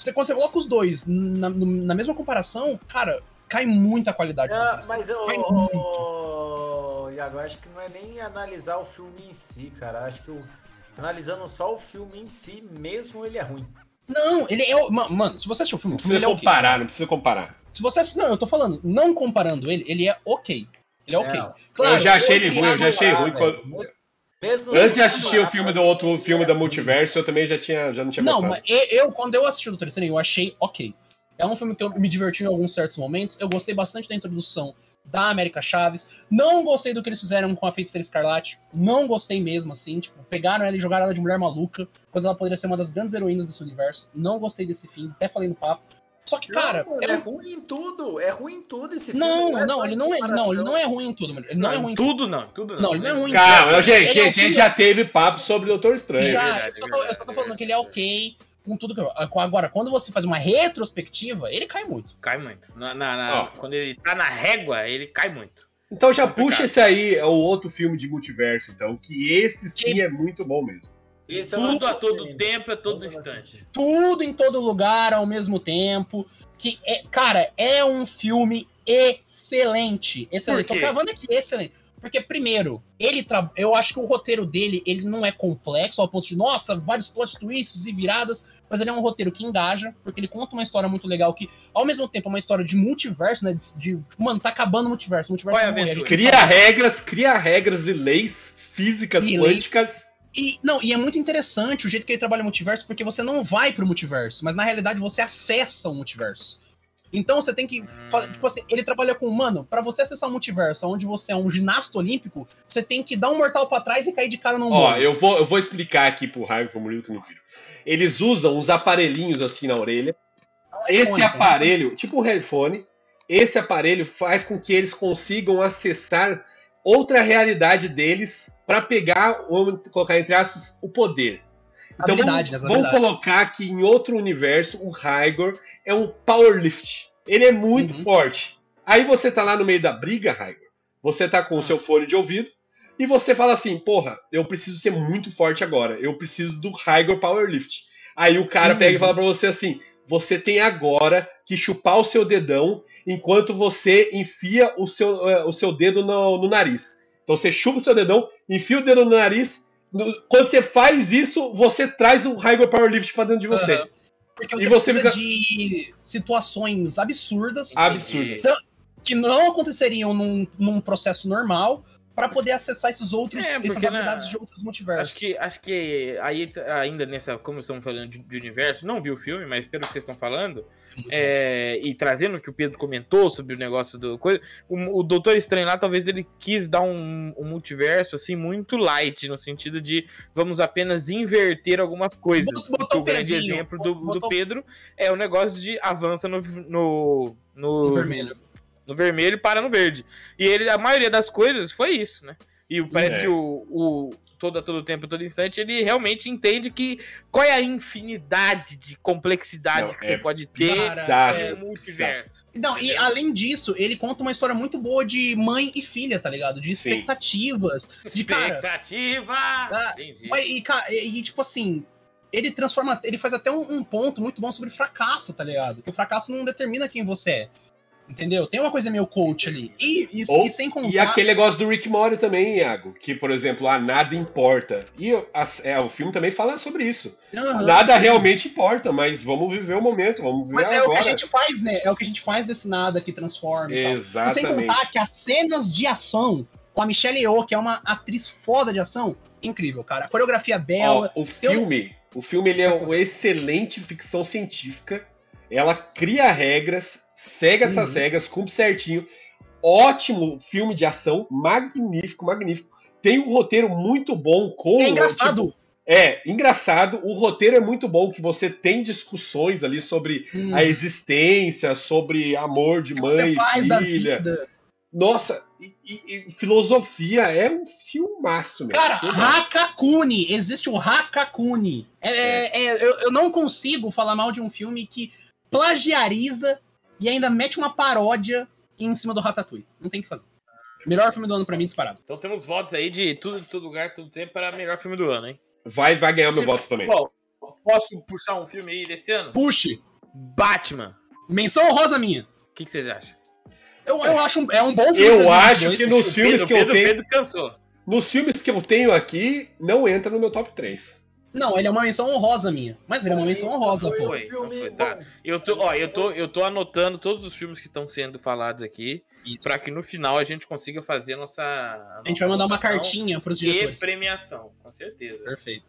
Quando você coloca os dois na mesma comparação, cara, cai muita qualidade. Ah, mas Iago, acho que não é nem analisar o filme em si, cara. Acho que analisando só o filme em si mesmo, ele é ruim. Não, ele é... Mano, se você assistiu o filme... Não precisa comparar. Se você assistiu... Não, eu tô falando, não comparando ele é ok. Ele é ok. Claro, eu já achei ruim quando... Antes de assistir o filme do outro filme da Multiverso, eu também já não tinha gostado. Não, mas quando eu assisti o Doutor Estranho, eu achei ok. É um filme que eu me diverti em alguns certos momentos. Eu gostei bastante da introdução da América Chaves. Não gostei do que eles fizeram com a Feiticeira Escarlate. Não gostei mesmo, assim. Tipo, pegaram ela e jogaram ela de mulher maluca, quando ela poderia ser uma das grandes heroínas desse universo. Não gostei desse filme, até falei no papo. Só que, cara... É ruim em tudo esse filme. Não, ele não é ruim em tudo. Ele não é ruim em tudo. Cara, gente, a gente já teve papo sobre o Doutor Estranho. Eu só tô falando que ele é ok com tudo que eu... Agora, quando você faz uma retrospectiva, ele cai muito. Quando ele tá na régua, ele cai muito. Então já puxa esse aí, o outro filme de multiverso, então, que esse sim é muito bom mesmo. Esse tudo a todo tempo, a todo instante. Tudo em todo lugar, ao mesmo tempo. Cara, é um filme excelente. Tô gravando aqui, excelente. Porque, primeiro, eu acho que o roteiro dele ele não é complexo, ao ponto de, nossa, vários plot twists e viradas. Mas ele é um roteiro que engaja, porque ele conta uma história muito legal que, ao mesmo tempo, é uma história de multiverso, né? Mano, tá acabando o multiverso. Cria regras e leis físicas, quânticas. E é muito interessante o jeito que ele trabalha o multiverso, porque você não vai pro multiverso, mas na realidade você acessa o multiverso. Então você tem que fazer, tipo assim, ele trabalha com, mano, pra você acessar o multiverso, onde você é um ginasta olímpico, você tem que dar um mortal pra trás e cair de cara num muro. Ó, eu vou explicar aqui pro Raio e pro Murilo que não viram. Eles usam uns aparelhinhos assim na orelha. Tipo um headphone, esse aparelho faz com que eles consigam acessar outra realidade deles para pegar, vamos colocar entre aspas, o poder. Então vamos colocar que em outro universo o Raigor é um powerlift. Ele é muito forte. Aí você tá lá no meio da briga, Raigor. Você tá com o seu fone de ouvido e você fala assim, porra, eu preciso ser muito forte agora. Eu preciso do Raigor powerlift. Aí o cara pega e fala pra você assim, você tem agora que chupar o seu dedão enquanto você enfia o seu dedo no nariz. Então você chupa o seu dedão, enfia o dedo no nariz. Quando você faz isso, você traz o High Powerlift pra dentro de você. Porque você precisa de situações absurdas. Que não aconteceriam num processo normal, para poder acessar esses outros, essas habilidades de outros multiversos. Acho que aí, ainda nessa, como estamos falando de universo, não vi o filme, mas pelo que vocês estão falando, e trazendo o que o Pedro comentou sobre o negócio do coisa, o Doutor Estranho lá, talvez ele quis dar um multiverso, assim, muito light, no sentido de, vamos apenas inverter algumas coisas. O grande exemplo do Pedro é o negócio de avança no vermelho. no vermelho e para no verde. E ele, a maioria das coisas foi isso, né? E parece que o todo tempo, todo instante, ele realmente entende que qual é a infinidade de complexidade que você pode ter no multiverso. Não, e além disso, ele conta uma história muito boa de mãe e filha, tá ligado? De expectativas. De cara. Expectativa! E tipo assim, ele transforma. Ele faz até um ponto muito bom sobre fracasso, tá ligado? Porque o fracasso não determina quem você é. Entendeu? Tem uma coisa meio coach ali. E sem contar... E aquele negócio do Rick Mori também, Iago. Que, por exemplo, nada importa. E o filme também fala sobre isso. Uhum, nada realmente importa, mas vamos viver o momento, vamos viver agora. Mas o que a gente faz, né? É o que a gente faz desse nada que transforma e tal. Exatamente. E sem contar que as cenas de ação com a Michelle Yeoh, que é uma atriz foda de ação, incrível, cara. A coreografia bela. O filme ele é uma excelente ficção científica. Ela cria regras, segue essas regras, cumpre certinho. Ótimo filme de ação, magnífico, magnífico. Tem um roteiro muito bom. É engraçado. Engraçado. O roteiro é muito bom, que você tem discussões ali sobre a existência, sobre amor de mãe e filha. Nossa, e filosofia é um filmaço, mesmo. Cara, Hakakuni, existe o Hakakuni. Eu não consigo falar mal de um filme que plagiariza e ainda mete uma paródia em cima do Ratatouille. Não tem o que fazer. Melhor filme do ano pra mim, disparado. Então temos votos aí de Tudo em Todo Lugar, Todo Tempo para melhor filme do ano, hein? Vai ganhar meu voto também. Bom, posso puxar um filme aí desse ano? Puxe! Batman. Menção honrosa minha. O que vocês acham? Eu acho é um bom filme. Eu acho que nos filmes que eu tenho... Pedro cansou. Nos filmes que eu tenho aqui, não entra no meu top 3. Não, ele é uma menção honrosa minha. Mas ele é uma menção honrosa, pô. Foi, tá. Eu tô anotando todos os filmes que estão sendo falados aqui, pra que no final a gente consiga fazer a nossa... A gente vai mandar uma cartinha pros diretores. E premiação, com certeza. Perfeito.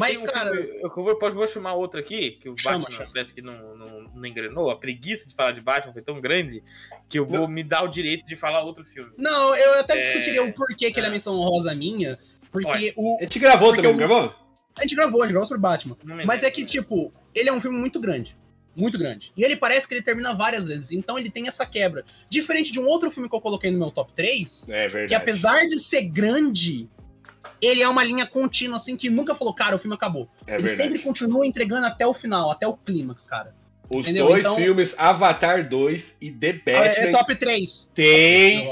Mas, cara... Eu vou chamar outro aqui, que o Batman parece que não engrenou. A preguiça de falar de Batman foi tão grande que eu vou me dar o direito de falar outro filme. Não, eu até discutiria o porquê que ele é menção honrosa minha. Porque a gente gravou também, gravou? A gente gravou sobre Batman. Mas é que, tipo, ele é um filme muito grande. Muito grande. E ele parece que ele termina várias vezes. Então ele tem essa quebra. Diferente de um outro filme que eu coloquei no meu top 3, que apesar de ser grande... Ele é uma linha contínua, assim, que nunca falou, cara, o filme acabou. Ele sempre continua entregando até o final, até o clímax, cara. Os dois filmes, Avatar 2 e The Batman... É top 3. Tem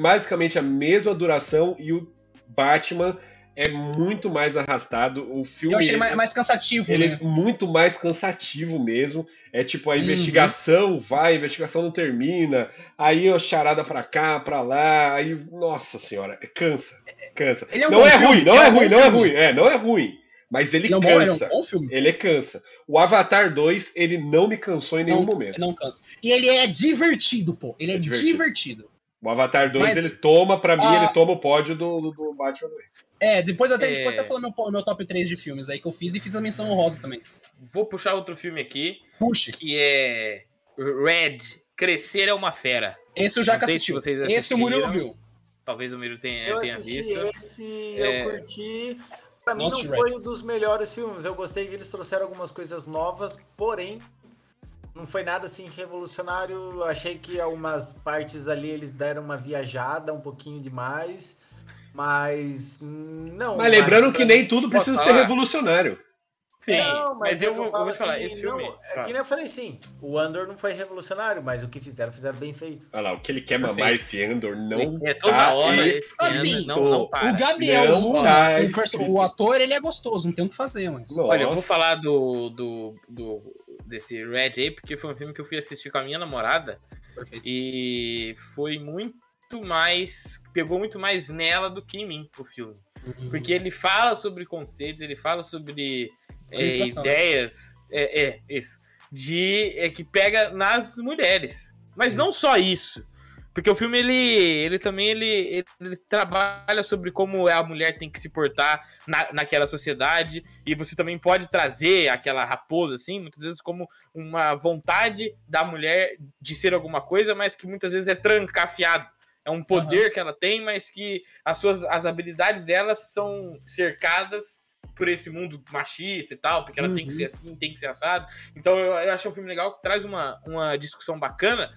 basicamente a mesma duração e o Batman é muito mais arrastado. O filme... Eu achei ele mais cansativo, ele é muito mais cansativo mesmo. É tipo, a investigação vai, a investigação não termina, aí a charada pra cá, pra lá, aí... Nossa senhora, cansa. Não é ruim, mas ele cansa. É um bom filme. Ele cansa. O Avatar 2, ele não me cansou em nenhum momento. Não cansa. E ele é divertido, pô. Ele é divertido. O Avatar 2, ele toma, pra mim, ele toma o pódio do Batman. Depois eu vou até falar meu top 3 de filmes aí que eu fiz e fiz a menção honrosa também. Vou puxar outro filme aqui. Puxa. Que é Red, Crescer é uma Fera. Esse eu já assisti. Esse o Murilo viu. Talvez o Miro tenha visto. Eu curti. Pra mim não foi um dos melhores filmes. Eu gostei que eles trouxeram algumas coisas novas, porém, não foi nada assim revolucionário. Achei que algumas partes ali eles deram uma viajada um pouquinho demais. Mas não. Mas lembrando que nem tudo precisa ser revolucionário. Sim, não, mas eu vou falar, assim, esse filme... Aqui eu falei sim, o Andor não foi revolucionário, mas o que fizeram bem feito. Olha lá, o que ele quer mamar esse Andor não é toda hora esse assim, não para. O Gabriel, o ator, ele é gostoso, não tem o que fazer, mas... Nossa. Olha, eu vou falar desse Red aí, porque foi um filme que eu fui assistir com a minha namorada. Perfeito. E foi muito mais... Pegou muito mais nela do que em mim, o filme. Uhum. Porque ele fala sobre conceitos, ele fala sobre... ideias isso de que pega nas mulheres, mas não só isso, porque o filme ele também trabalha sobre como a mulher tem que se portar naquela sociedade, e você também pode trazer aquela raposa assim, muitas vezes como uma vontade da mulher de ser alguma coisa, mas que muitas vezes é trancafiado. É um poder que ela tem, mas que as habilidades delas são cercadas por esse mundo machista e tal, porque ela tem que ser assim, tem que ser assado. Então eu acho um filme legal que traz uma discussão bacana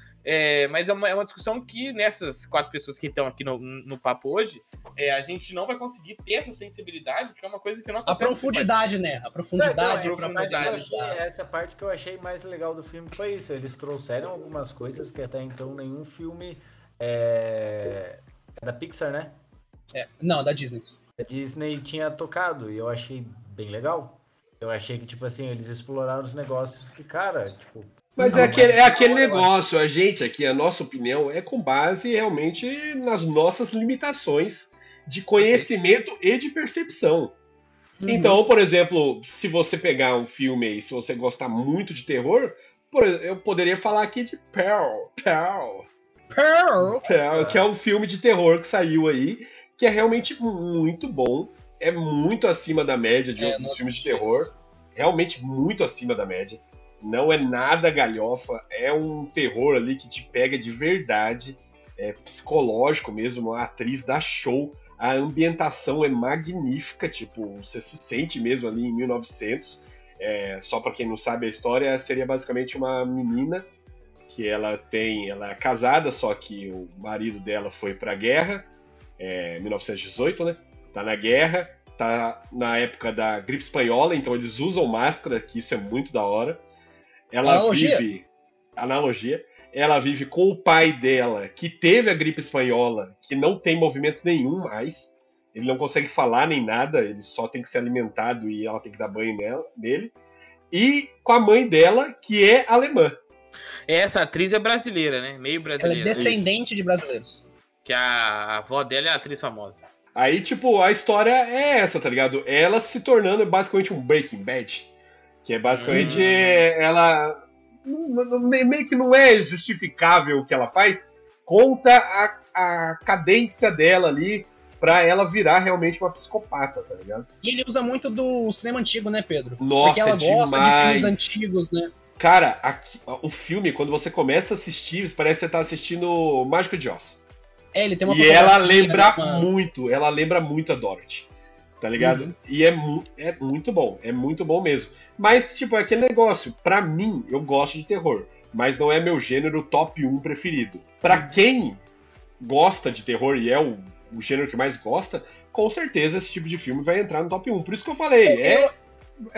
Mas é uma discussão que nessas quatro pessoas que estão aqui no papo hoje, a gente não vai conseguir ter essa sensibilidade, porque é uma coisa que não acontece. A profundidade, mais. Né? A profundidade. Essa parte que eu achei mais legal do filme foi isso. Eles trouxeram algumas coisas que até então nenhum filme da Pixar, né? Não, da Disney. A Disney tinha tocado e eu achei bem legal. Eu achei que, tipo assim, eles exploraram os negócios que, cara, tipo... Mas é aquele negócio, a gente aqui, a nossa opinião é com base realmente nas nossas limitações de conhecimento e de percepção. Uhum. Então, por exemplo, se você pegar um filme aí, se você gostar muito de terror, eu poderia falar aqui de Pearl, que é um filme de terror que saiu aí, que é realmente muito bom, é muito acima da média de outros filmes de terror, realmente muito acima da média. Não é nada galhofa, é um terror ali que te pega de verdade, é psicológico mesmo, a atriz dá show, a ambientação é magnífica, tipo, você se sente mesmo ali em 1900, só pra quem não sabe a história, seria basicamente uma menina que ela é casada, só que o marido dela foi pra guerra, 1918, né, tá na guerra, tá na época da gripe espanhola, então eles usam máscara, que isso é muito da hora. Ela vive com o pai dela, que teve a gripe espanhola, que não tem movimento nenhum mais, ele não consegue falar nem nada, ele só tem que ser alimentado e ela tem que dar banho nele, e com a mãe dela, que é alemã. Essa atriz é brasileira, né? Meio brasileira. Ela é descendente de brasileiros. Que a avó dela é a atriz famosa. Aí, tipo, a história é essa, tá ligado? Ela se tornando basicamente um Breaking Bad. Que é basicamente ela... Meio que não é justificável o que ela faz. Conta a cadência dela ali pra ela virar realmente uma psicopata, tá ligado? E ele usa muito do cinema antigo, né, Pedro? Nossa, porque ela gosta demais de filmes antigos, né? Cara, o filme, quando você começa a assistir, parece que você tá assistindo Mágico de Oz. Ele tem uma e ela lembra muito, a Dorothy, tá ligado? Uhum. E é muito bom, mesmo. Mas, tipo, é aquele negócio, pra mim, eu gosto de terror, mas não é meu gênero top 1 preferido. Pra quem gosta de terror e é o gênero que mais gosta, com certeza esse tipo de filme vai entrar no top 1. Por isso que eu falei, é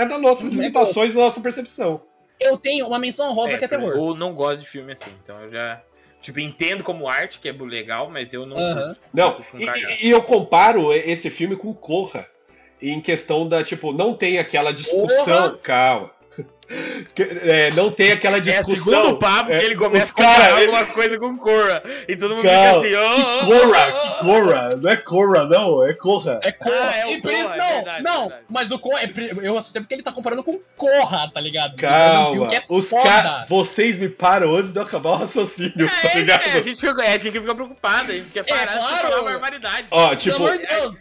das nossas limitações, da nossa percepção. Eu tenho uma menção rosa que é terror. Eu não gosto de filme assim, então eu já... Tipo, entendo como arte, que é legal, mas eu não... Uhum. Não, e eu comparo esse filme com Corra, em questão da, tipo, não tem aquela discussão... Porra. Calma. Não tem aquela discussão... É o segundo papo que ele começa a comparar alguma coisa com Corra. E todo mundo fica assim... Oh, Corra, não é Corra, não, é Corra. É Corra. É o Corra, verdade. Mas o Corra... Eu assustei porque ele tá comparando com Corra, tá ligado? Calma. Vocês me param antes de eu acabar o raciocínio, tá ligado? A gente fica preocupado, a gente quer parar de falar uma barbaridade. Ó, tipo... Pelo amor de Deus.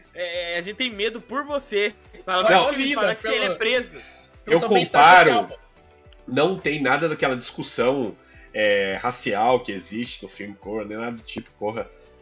A gente tem medo por você. Fala que ele é preso. Eu comparo, não tem nada daquela discussão racial que existe no filme Corra, nem nada do tipo,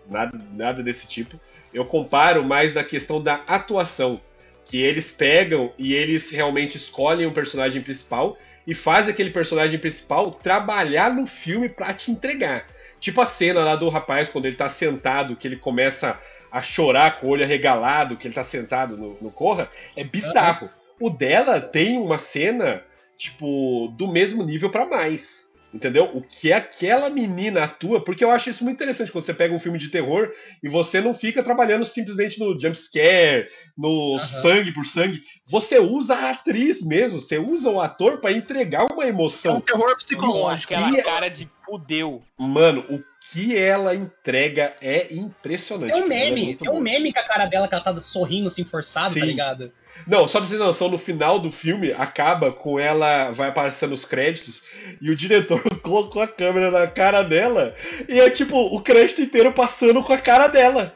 nada desse tipo. Eu comparo mais da questão da atuação, que eles pegam e eles realmente escolhem o personagem principal e fazem aquele personagem principal trabalhar no filme pra te entregar. Tipo a cena lá do rapaz, quando ele tá sentado, que ele começa a chorar com o olho arregalado, que ele tá sentado no Corra, é bizarro. Uhum. O dela tem uma cena, tipo, do mesmo nível pra mais, entendeu? O que aquela menina atua, porque eu acho isso muito interessante quando você pega um filme de terror e você não fica trabalhando simplesmente no jumpscare, no sangue por sangue, você usa a atriz mesmo, você usa o ator pra entregar uma emoção. É um terror psicológico, aquela cara de fudeu. Mano, o que ela entrega é impressionante. É um meme com a cara dela, que ela tá sorrindo assim, forçado, sim, tá ligado? Não, só pra vocês terem noção, no final do filme, acaba com ela, vai aparecendo os créditos, e o diretor colocou a câmera na cara dela, e é tipo, o crédito inteiro passando com a cara dela.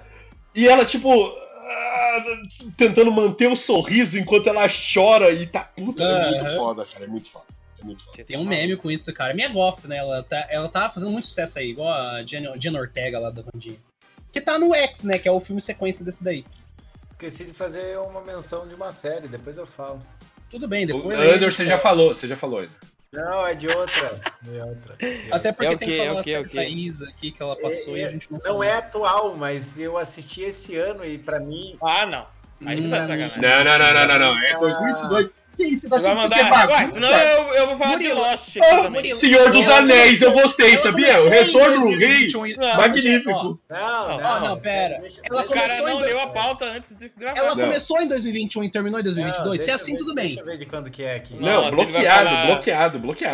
E ela, tipo, tentando manter o sorriso enquanto ela chora, e tá puta, é muito foda, cara, é muito foda. Você tem um meme com isso, cara. Minha gof, né, ela tá fazendo muito sucesso aí, igual a Jenna Ortega lá da Vandinha. Que tá no X, né, que é o filme sequência desse daí. Esqueci de fazer uma menção de uma série, depois eu falo. Tudo bem, depois... Andor, você já falou, Andor. Não, é de outra. Até porque tem que falar essa Isa aqui que ela passou e a gente não falou. Não é atual, mas eu assisti esse ano e pra mim... Ah, não. Aí você tá de sacanagem. Não. É 2022. Que isso? Você vai mandar... eu vou falar Murilo. De Lost. Oh, Senhor dos Anéis, eu gostei, sabia? O Retorno do Rei, magnífico. Não, pera. O cara não leu a pauta antes de gravar. Ela começou em 2021 e terminou em 2022? Se é assim, tudo bem. Deixa eu ver de quando que é aqui. Não, bloqueado. Que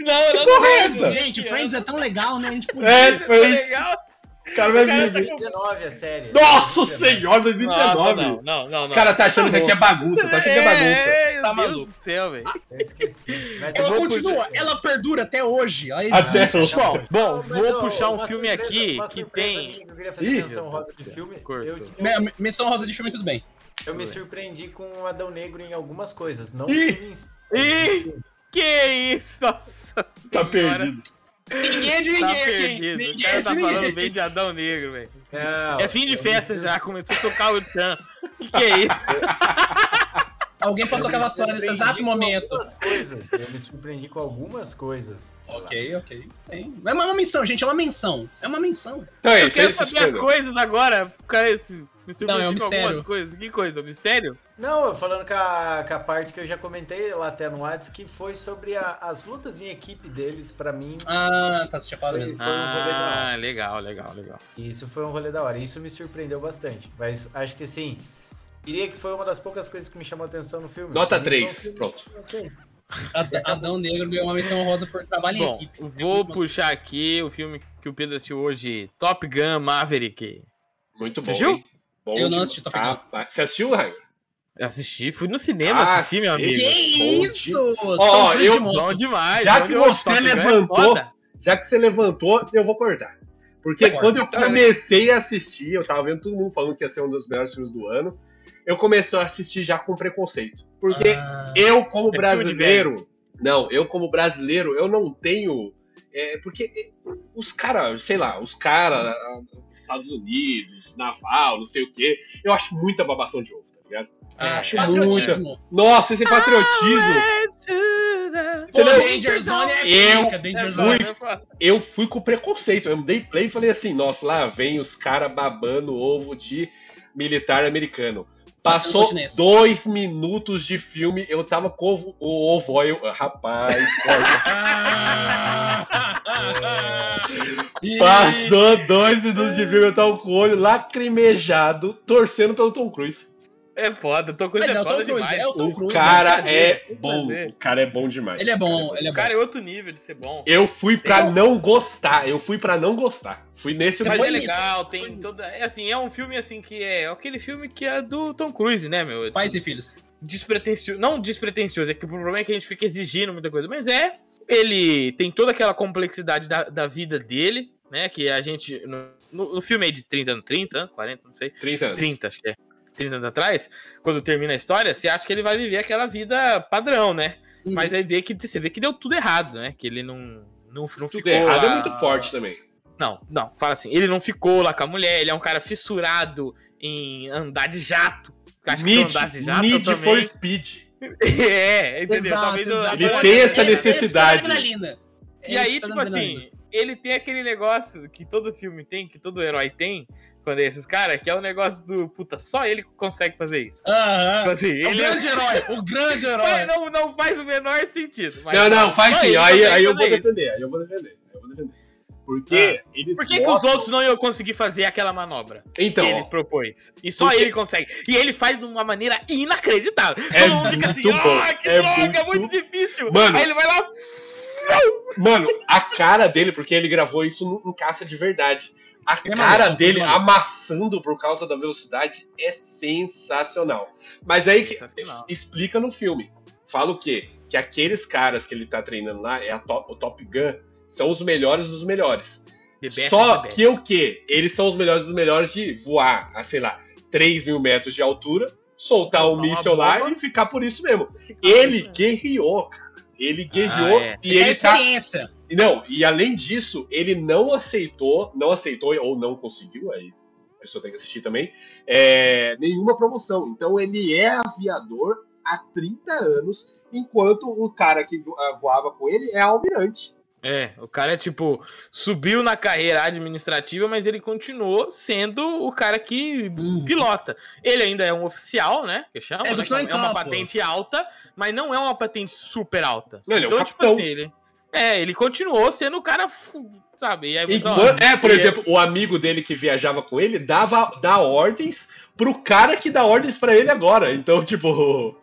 porra é essa? Gente, Friends é tão legal, né? A gente podia... É legal. Cara, 2019 a série. Nossa senhora, 2019. Nossa, não. O cara tá achando que aqui é bagunça. Tá maluco. Deus do céu, velho. Ela continua, ela perdura até hoje. Até hoje. Bom, vou puxar um filme aqui que tem... Eu queria fazer menção rosa de filme. Menção rosa de filme, tudo bem. Eu me surpreendi com o Adão Negro em algumas coisas. Não filmes. Que isso? Tá perdido. Ninguém é de ninguém, tá perdido. Ninguém, o cara tá falando bem de Adão Negro, velho. É fim de festa já, começou a tocar o tan. Que é isso? Alguém passou aquela vassoura nesse exato momento. Eu me surpreendi com algumas coisas. Ok. É uma menção, gente, é uma menção. Então, eu quero saber as coisas agora. Cara, me surpreendi com algumas coisas. Que coisa, o mistério? Não, falando com a parte que eu já comentei lá até no WhatsApp, que foi sobre as lutas em equipe deles, pra mim... Ah, tá, você tinha falado mesmo. Foi um rolê da hora. Legal. Isso foi um rolê da hora, isso me surpreendeu bastante. Mas acho que assim, diria que foi uma das poucas coisas que me chamou a atenção no filme. Nota 3, pronto. Okay. Adão Negro ganhou uma menção rosa por trabalho em equipe. Vou puxar aqui o filme que o Pedro assistiu hoje, Top Gun Maverick. Muito bom. Você assistiu? Eu não assisti Top Gun. Você assistiu, Raio? Assisti, fui no cinema, assisti, meu amigo. Que isso! Ó, eu bom demais. Já que você levantou, eu vou cortar. Porque quando eu comecei a assistir, eu tava vendo todo mundo falando que ia ser um dos melhores filmes do ano, eu comecei a assistir já com preconceito. Porque eu como brasileiro, eu não tenho... porque os caras, Estados Unidos, naval, não sei o quê, eu acho muita babação de ovo, tá ligado? Acho patriotismo. Nossa, esse patriotismo. Pô, Danger Zone eu fui com preconceito. Eu dei play e falei assim, nossa, lá vem os caras babando ovo de militar americano. Passou 2 minutos de filme, eu tava com o ovoio. Rapaz, Passou 2 minutos de filme, eu tava com o olho lacrimejado, torcendo pelo Tom Cruise. É foda, Tom Cruise é foda demais. O cara é bom, o cara é bom demais. Ele é bom. O cara é outro nível de ser bom. Eu fui pra não gostar, Fui nesse... Mas é legal, tem toda... É assim, é um filme assim que é aquele filme que é do Tom Cruise, né, meu? Pais e Filhos. Despretensioso, não despretensioso, é que o problema é que a gente fica exigindo muita coisa, mas ele tem toda aquela complexidade da vida dele, né, que a gente... No filme aí de 30 anos, 40, não sei. 30 acho que é. 30 anos atrás, quando termina a história, você acha que ele vai viver aquela vida padrão, né? Uhum. Mas aí você vê que deu tudo errado, né? Que ele não ficou... Tudo errado é muito forte também. Não, fala assim, ele não ficou lá com a mulher, ele é um cara fissurado em andar de jato. Acho que andar de jato Need também. For Speed. Entendeu? Exato, talvez ele tem essa necessidade. E aí, tipo assim, ele tem aquele negócio que todo filme tem, que todo herói tem, desses caras, que é o negócio do puta, só ele consegue fazer isso. Tipo assim, o grande herói. Não faz o menor sentido. Mas não, faz sim. Aí eu vou defender. Porque por que os outros não iam conseguir fazer aquela manobra que ele propôs? E só ele consegue. E ele faz de uma maneira inacreditável. Todo mundo fica assim, que droga, muito difícil. Mano, aí ele vai lá... Mano, a cara dele, porque ele gravou isso no caça de verdade. A cara dele amassando por causa da velocidade é sensacional. Mas aí explica no filme. Fala o quê? Que aqueles caras que ele tá treinando lá, o Top Gun, são os melhores dos melhores. Só que o quê? Eles são os melhores dos melhores de voar a, 3.000 metros de altura, soltar um míssil lá e ficar por isso mesmo. Ele guerreou, cara. Ele guerreou e ele experiência. Não, e além disso, ele não aceitou ou não conseguiu, aí a pessoa tem que assistir também, nenhuma promoção. Então ele é aviador há 30 anos, enquanto o cara que voava com ele é almirante. É, o cara é tipo, subiu na carreira administrativa, mas ele continuou sendo o cara que pilota. Ele ainda é um oficial, né? Que chama, né? É uma patente alta, mas não é uma patente super alta. Ele então, é um tipo capitão. Assim, ele continuou sendo o cara, sabe? E aí, por exemplo, o amigo dele que viajava com ele dá ordens pro cara que dá ordens pra ele agora. Então, tipo...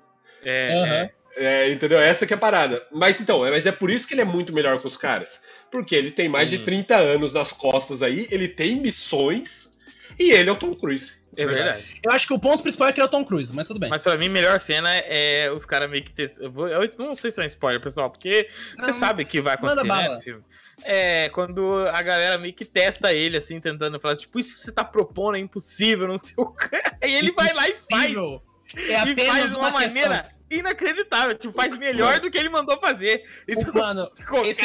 entendeu? Essa que é a parada. Mas então, mas é por isso que ele é muito melhor que os caras. Porque ele tem mais de 30 anos nas costas aí, ele tem missões e ele é o Tom Cruise. É verdade. Eu acho que o ponto principal é que ele é o Tom Cruise, mas tudo bem. Mas pra mim, a melhor cena é os caras meio que... Eu não sei se é um spoiler, pessoal, porque você sabe o que vai acontecer, né, no filme. É, quando a galera meio que testa ele, assim, tentando falar, tipo, isso que você tá propondo é impossível, não sei o que. E ele vai lá e faz. É apenas e faz de uma maneira... Questão. Inacreditável, tipo, faz melhor do que ele mandou fazer. Então, mano, esse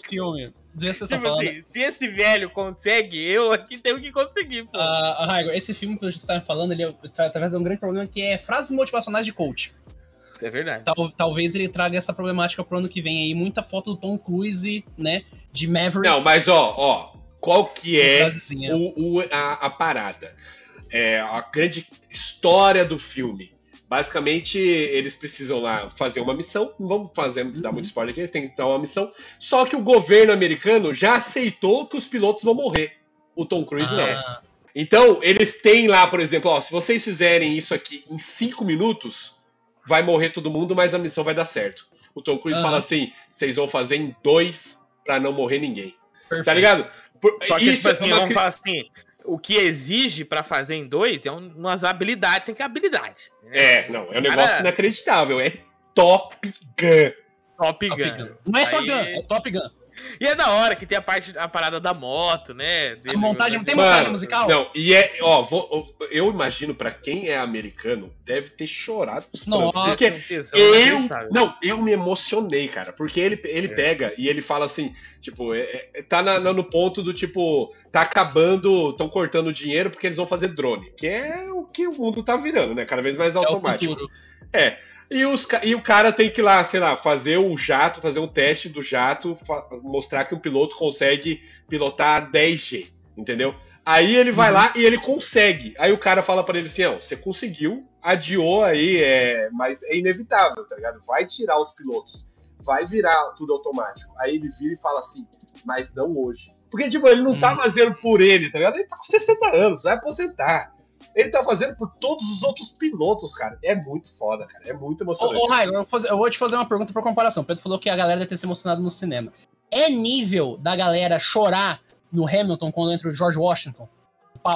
filme, tipo assim, se esse velho consegue, eu aqui tenho que conseguir, pô. Raigo, esse filme que a gente estava falando, ele através de um grande problema que é frases motivacionais de coach. Isso é verdade. Talvez ele traga essa problemática pro ano que vem aí, muita foto do Tom Cruise, né, de Maverick. Não, mas qual que é a parada? É a grande história do filme. Basicamente, eles precisam lá fazer uma missão, não vamos dar muito spoiler aqui, eles têm que dar uma missão, só que o governo americano já aceitou que os pilotos vão morrer, o Tom Cruise não. Então, eles têm lá, por exemplo, se vocês fizerem isso aqui em 5 minutos, vai morrer todo mundo, mas a missão vai dar certo. O Tom Cruise fala assim, vocês vão fazer em 2 pra não morrer ninguém. Perfeito. Tá ligado? Só que isso, assim, vamos falar assim... O que exige pra fazer em 2 é umas habilidades, tem que ter habilidade. Né? É um negócio inacreditável. É Top Gun. Não é só Gun, é Top Gun. E é da hora que tem a parada da moto, né? A montagem, não tem montagem musical? Não, e eu imagino, pra quem é americano, deve ter chorado. Nossa, porque eu me emocionei, cara, porque ele pega e ele fala assim, tipo, tá no ponto do tipo, tá acabando, tão cortando dinheiro porque eles vão fazer drone, que é o que o mundo tá virando, né? Cada vez mais automático. E o cara tem que ir lá, sei lá, fazer o jato, fazer um teste do jato, mostrar que um piloto consegue pilotar 10G, entendeu? Aí ele vai lá e ele consegue. Aí o cara fala pra ele assim, você conseguiu, adiou aí, mas é inevitável, tá ligado? Vai tirar os pilotos, vai virar tudo automático. Aí ele vira e fala assim, mas não hoje. Porque, tipo, ele não tá fazendo por ele, tá ligado? Ele tá com 60 anos, vai aposentar. Ele tá fazendo por todos os outros pilotos, cara. É muito foda, cara. É muito emocionante. Ô, Raigo, eu vou te fazer uma pergunta por comparação. O Pedro falou que a galera deve ter se emocionado no cinema. É nível da galera chorar no Hamilton quando entra o George Washington?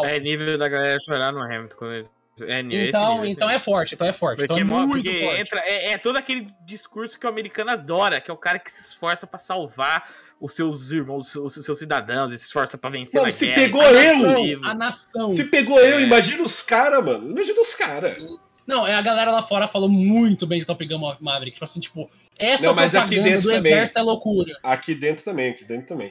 É nível da galera chorar no Hamilton quando entra. Então é forte. Porque, então é muito forte. É todo aquele discurso que o americano adora, que é o cara que se esforça pra salvar os seus irmãos, os seus cidadãos, e se esforça pra vencer na guerra. A nação. Se pegou eu, imagina os caras, mano. Imagina os caras. Não, a galera lá fora falou muito bem de Top Gun Maverick. Tipo assim, tipo, essa propaganda do exército é loucura. Aqui dentro também.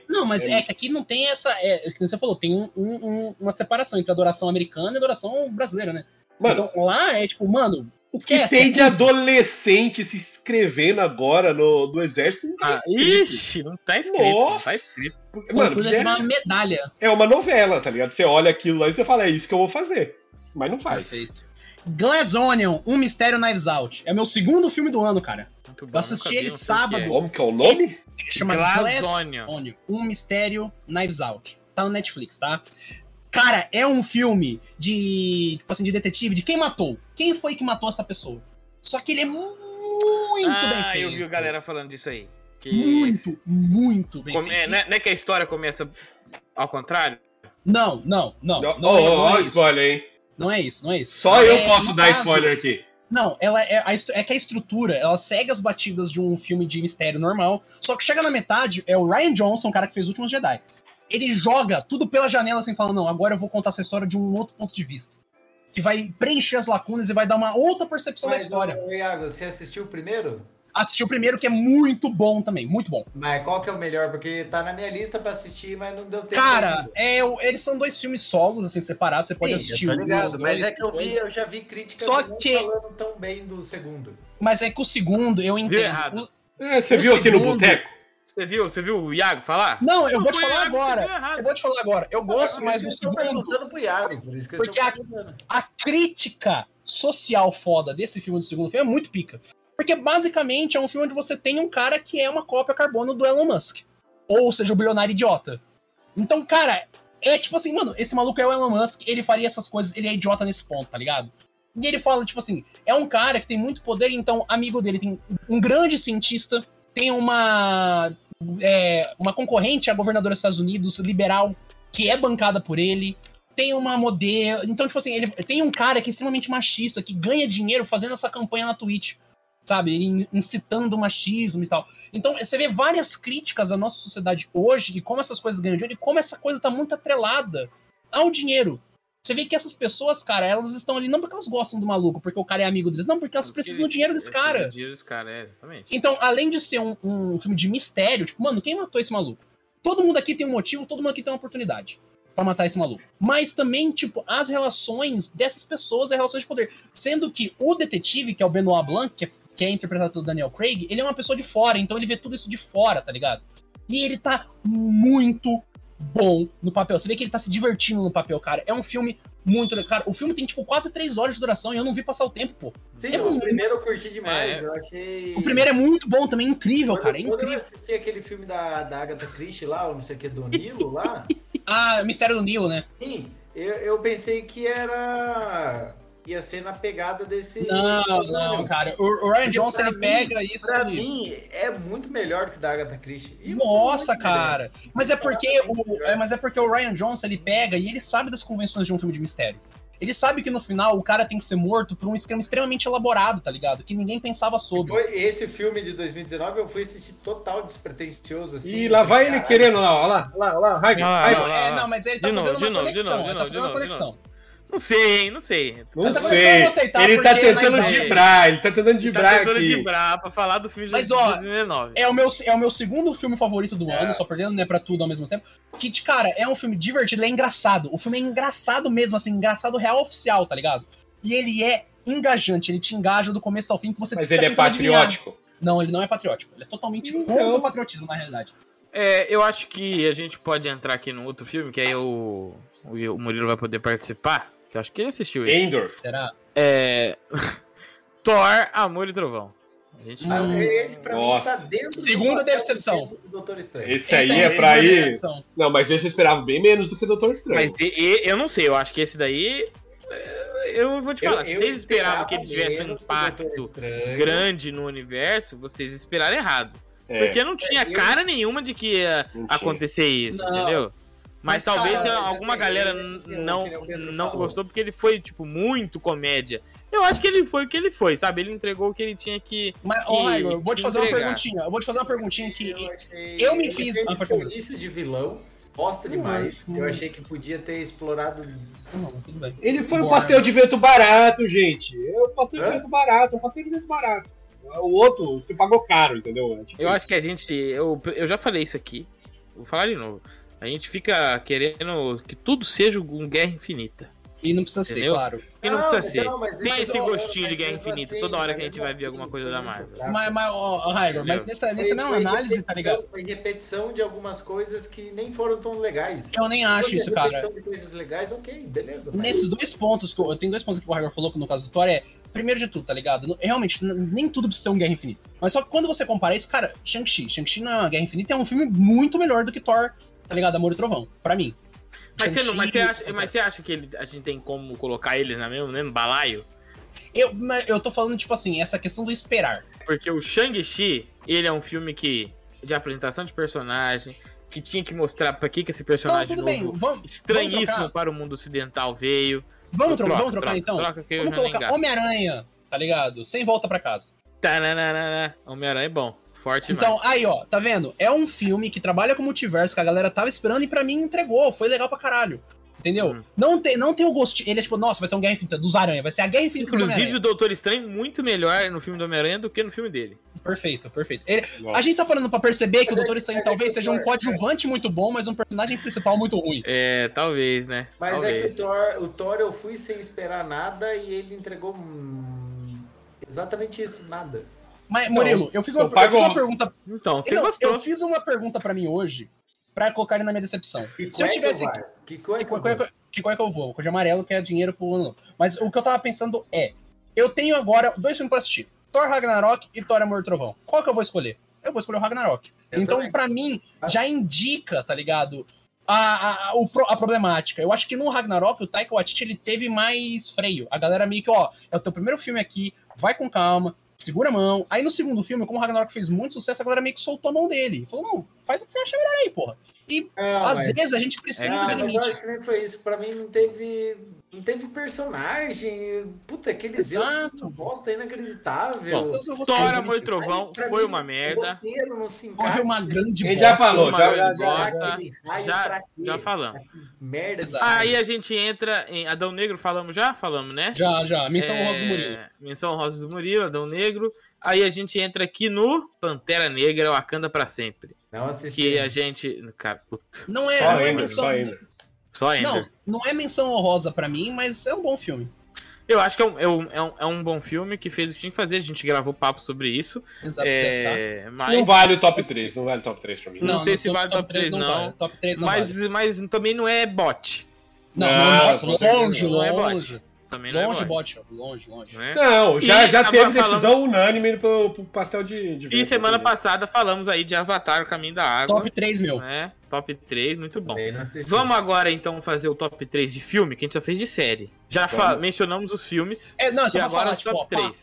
Não, mas é que aqui não tem essa... como você falou, tem uma separação entre a adoração americana e a adoração brasileira, né? Mano, então lá é tipo, mano... O que tem de adolescente se inscrevendo agora no exército não tá escrito. Ixi, não tá escrito. Mano, é uma medalha. É uma novela, tá ligado? Você olha aquilo lá e você fala, é isso que eu vou fazer. Mas não faz. Perfeito. Glass Onion, Um Mistério Knives Out. É meu segundo filme do ano, cara. Muito bom, eu assisti ele sábado. Como que é o nome? Chama Glass Onion, Um Mistério Knives Out. Tá no Netflix, tá? Cara, é um filme de, tipo assim, de detetive, de quem matou. Quem foi que matou essa pessoa? Só que ele é muito bem feito. Eu vi a galera falando disso aí. Que muito bem feito. Não é que a história começa ao contrário? Não. Olha o spoiler, hein? Não é isso. Só eu posso dar spoiler aqui. Não, ela é que a estrutura, ela segue as batidas de um filme de mistério normal, só que chega na metade, é o Rian Johnson, o cara que fez Último Jedi. Ele joga tudo pela janela sem falar, não, agora eu vou contar essa história de um outro ponto de vista. Que vai preencher as lacunas e vai dar uma outra percepção da história. Iago, você assistiu o primeiro? assistir o primeiro, que é muito bom também, muito bom. Mas qual que é o melhor? Porque tá na minha lista pra assistir, mas não deu tempo. Cara, eles são dois filmes solos, assim, separados, você pode assistir um. Mas é que eu já vi críticas falando tão bem do segundo. Mas é que o segundo, eu entendo. Errado. Você viu aqui no boteco? Você viu o Iago falar? Não, eu vou te falar agora. Eu vou te falar agora. Eu gosto mais do segundo. Eu tô perguntando pro Iago, por isso que eu tô perguntando. A crítica social foda desse filme, do segundo filme, é muito pica. Porque basicamente é um filme onde você tem um cara que é uma cópia carbono do Elon Musk. Ou seja, o bilionário idiota. Então, cara, é tipo assim, mano, esse maluco é o Elon Musk, ele faria essas coisas, ele é idiota nesse ponto, tá ligado? E ele fala, tipo assim, é um cara que tem muito poder, então amigo dele tem um grande cientista, tem uma concorrente à governadora dos Estados Unidos, liberal, que é bancada por ele, tem uma modelo... Então, tipo assim, ele tem um cara que é extremamente machista, que ganha dinheiro fazendo essa campanha na Twitch, sabe, incitando o machismo e tal. Então, você vê várias críticas à nossa sociedade hoje e como essas coisas ganham dinheiro e como essa coisa tá muito atrelada ao dinheiro. Você vê que essas pessoas, cara, elas estão ali não porque elas gostam do maluco, porque o cara é amigo deles, não, porque elas precisam do dinheiro desse cara. Então, além de ser um filme de mistério, tipo, mano, quem matou esse maluco? Todo mundo aqui tem um motivo, todo mundo aqui tem uma oportunidade pra matar esse maluco. Mas também, tipo, as relações dessas pessoas é relações de poder. Sendo que o detetive, que é o Benoit Blanc, que é interpretado pelo Daniel Craig, ele é uma pessoa de fora, então ele vê tudo isso de fora, tá ligado? E ele tá muito bom no papel. Você vê que ele tá se divertindo no papel, cara. É um filme muito... Cara, o filme tem, tipo, quase 3 horas de duração e eu não vi passar o tempo, pô. Sim, o primeiro eu curti demais. Eu achei... O primeiro é muito bom também, incrível, cara. É incrível. Eu assisti aquele filme da Agatha Christie lá, ou não sei o que, do Nilo lá. Ah, Mistério do Nilo, né? Sim. Eu pensei que era... ia ser na pegada desse... Não, cara. O Rian Johnson, ele pega isso... Pra mim, é muito melhor do que o da Agatha Christie. Nossa, cara. Mas é porque o Rian Johnson, ele pega e ele sabe das convenções de um filme de mistério. Ele sabe que no final o cara tem que ser morto por um esquema extremamente elaborado, tá ligado? Que ninguém pensava sobre. Esse filme de 2019 eu fui assistir total despretensioso, assim. E lá vai ele querendo, lá. Não, mas ele tá fazendo uma conexão. Ele tá fazendo uma conexão. Não sei. Ele tá tentando dibrar pra falar do filme de 2019. Mas, ó, é o meu segundo filme favorito do ano, só perdendo, né, pra tudo ao mesmo tempo. Que, cara, é um filme divertido, ele é engraçado. O filme é engraçado mesmo, assim, engraçado real oficial, tá ligado? E ele é engajante, ele te engaja do começo ao fim que você... Mas ele é patriótico? Adivinhar. Não, ele não é patriótico. Ele é totalmente contra o patriotismo, na realidade. Eu acho que a gente pode entrar aqui num outro filme, que aí o Murilo vai poder participar. Eu acho que ele assistiu isso. Andor. Será? Thor, Amor e Trovão. Esse pra mim tá dentro segunda decepção do Doutor Estranho. Esse aí é pra ir. Decepção. Não, mas esse eu esperava bem menos do que o Doutor Estranho. Mas eu não sei, eu acho que esse daí... Eu vou te falar, se vocês esperavam que ele tivesse um impacto grande no universo, vocês esperaram errado. Porque não tinha cara nenhuma de que ia acontecer isso, entendeu? Mas talvez alguma galera não gostou, porque ele foi, tipo, muito comédia. Eu acho que ele foi o que ele foi, sabe? Ele entregou o que ele tinha que... Mas, Igor, eu vou te fazer uma perguntinha. Eu me fiz... Isso de vilão, bosta demais. Eu achei que podia ter explorado... Tudo bem. Ele foi um pastel de vento barato, gente. É um pastel de vento barato. O outro se pagou caro, entendeu? Eu acho que a gente... Eu já falei isso aqui. Vou falar de novo. A gente fica querendo que tudo seja um Guerra Infinita. E não precisa ser, claro. E não precisa ser. Tem esse gostinho de Guerra Infinita toda hora que a gente vai ver alguma coisa da Marvel. Mas nessa mesma análise, tá ligado? Foi repetição de algumas coisas que nem foram tão legais. Eu nem acho isso, cara. Repetição de coisas legais, ok, beleza. Nesses dois pontos, eu tenho dois pontos que o Raigor falou, que no caso do Thor, primeiro de tudo, tá ligado? Realmente, nem tudo precisa ser um Guerra Infinita. Mas só que quando você compara isso, cara, Shang-Chi na Guerra Infinita é um filme muito melhor do que Thor, tá ligado? Amor e Trovão, pra mim. Mas você acha que a gente tem como colocar ele no mesmo balaio? Eu tô falando, tipo assim, essa questão do esperar. Porque o Shang-Chi, ele é um filme de apresentação de personagem, que tinha que mostrar pra que esse personagem estranhíssimo para o mundo ocidental veio. Vamos colocar Homem-Aranha, tá ligado? Sem volta pra casa. Tananana. Homem-Aranha é bom. Forte então, mais. Aí, ó, tá vendo? É um filme que trabalha com multiverso, que a galera tava esperando e pra mim entregou, foi legal pra caralho. entendeu? Não tem o gostinho. Ele é tipo, nossa, vai ser uma guerra infinita dos Aranha, vai ser a guerra infinita. Inclusive, do o Doutor Estranho muito melhor no filme do Homem-Aranha do que no filme dele. Perfeito. A gente tá falando pra perceber que o Doutor Estranho talvez seja um coadjuvante muito bom, mas um personagem principal muito ruim. É, talvez, né? Mas talvez. É que o Thor eu fui sem esperar nada e ele entregou exatamente isso, nada. Mas, Murilo, eu fiz uma pergunta. Então, você gostou. Eu fiz uma pergunta pra mim hoje pra colocar ele na minha decepção. Se eu tivesse. Que cor é que eu vou? Cor de amarelo, que é dinheiro pro ano. Mas o que eu tava pensando é: eu tenho agora dois filmes pra assistir: Thor Ragnarok e Thor Amor e Trovão. Qual que eu vou escolher? Eu vou escolher o Ragnarok. Então, pra mim, já indica, tá ligado? A problemática. Eu acho que no Ragnarok o Taika Waititi ele teve mais freio. A galera meio que, é o teu primeiro filme aqui, vai com calma, segura a mão. Aí no segundo filme, como o Ragnarok fez muito sucesso, a galera meio que soltou a mão dele. Falou, não, faz o que você acha melhor aí, porra. E às vezes a gente precisa de limite. Mas eu acho que nem foi isso. Pra mim não teve personagem. Puta, aquele Deus bosta inacreditável. Thor, Amor e Trovão foi uma merda. Foi uma grande bosta. Ele já falou, já falamos. Merda. Aí a gente entra em Adão Negro, falamos, né? Já. Menção Rosa do Murilo. Menção Rosa do Murilo, Adão Negro. Aí a gente entra aqui no Pantera Negra, Wakanda pra sempre. Não assisti. Que a gente... Cara, puta. Não é menção... Não é menção honrosa pra mim, mas é um bom filme. Eu acho que é um bom filme que fez o que tinha que fazer. A gente gravou papo sobre isso. Exato, mas... Não vale o top 3, não vale o top 3 pra mim. Não sei se vale o top 3, não. Vale. Top 3 não vale. Mas também não é bot. Não, longe. Também não longe, é bot. Não, já teve decisão unânime pro pastel de vento. E semana passada falamos aí de Avatar, o Caminho da Água. Top 3, meu. É, top 3, muito bom. Vamos agora, então, fazer o top 3 de filme, que a gente já fez de série. Mencionamos os filmes. Só agora falar, top 3.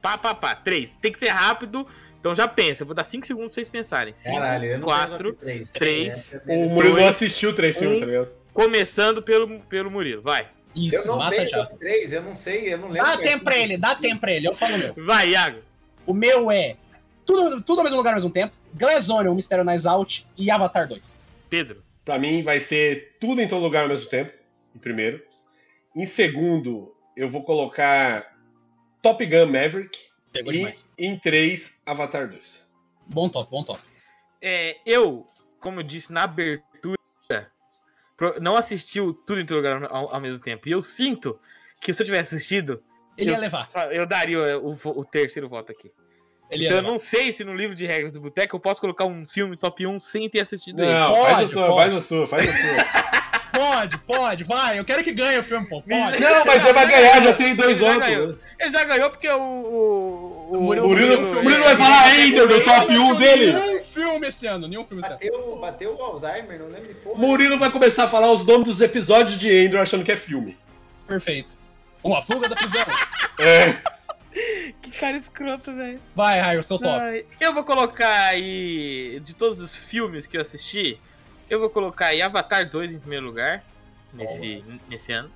Pá, 3. Tem que ser rápido. Então já pensa, eu vou dar 5 segundos pra vocês pensarem. 5, 4, 3, o Murilo não assistiu 3 filmes, tá ligado? Começando pelo Murilo, vai. Isso, eu não mata já. Top 3, eu não sei, eu não lembro. Dá tempo pra ele, eu falo o meu. Vai, Iago. O meu é Tudo ao Mesmo Lugar ao Mesmo Tempo, Glass Onion, Mistério Nice Out e Avatar 2. Pedro. Pra mim vai ser Tudo em Todo Lugar ao Mesmo Tempo, em primeiro. Em segundo, eu vou colocar Top Gun Maverick. Pegou demais. Em 3, Avatar 2. Bom top. Como eu disse na abertura, não assistiu Tudo em Todo Lugar ao Mesmo Tempo. E eu sinto que se eu tivesse assistido... Ele ia levar. Eu daria o terceiro voto aqui. Eu não sei se no livro de regras do Boteco eu posso colocar um filme top 1 sem ter assistido ele. Não, faz a sua. Pode, vai. Eu quero que ganhe o filme, pô. Pode. Não, mas ele vai ganhar, já tem 2 votos. Ele já ganhou porque o Murilo vai falar ainda do top 1 dele. Filme esse ano, nenhum filme esse ano. Bateu o Alzheimer, não lembro de porra. Murilo vai começar a falar os nomes dos episódios de Andor achando que é filme. Perfeito. A fuga da prisão. Que cara escroto, velho. Vai, Raio, seu top. Eu vou colocar aí, de todos os filmes que eu assisti, eu vou colocar aí Avatar 2 em primeiro lugar, nesse ano.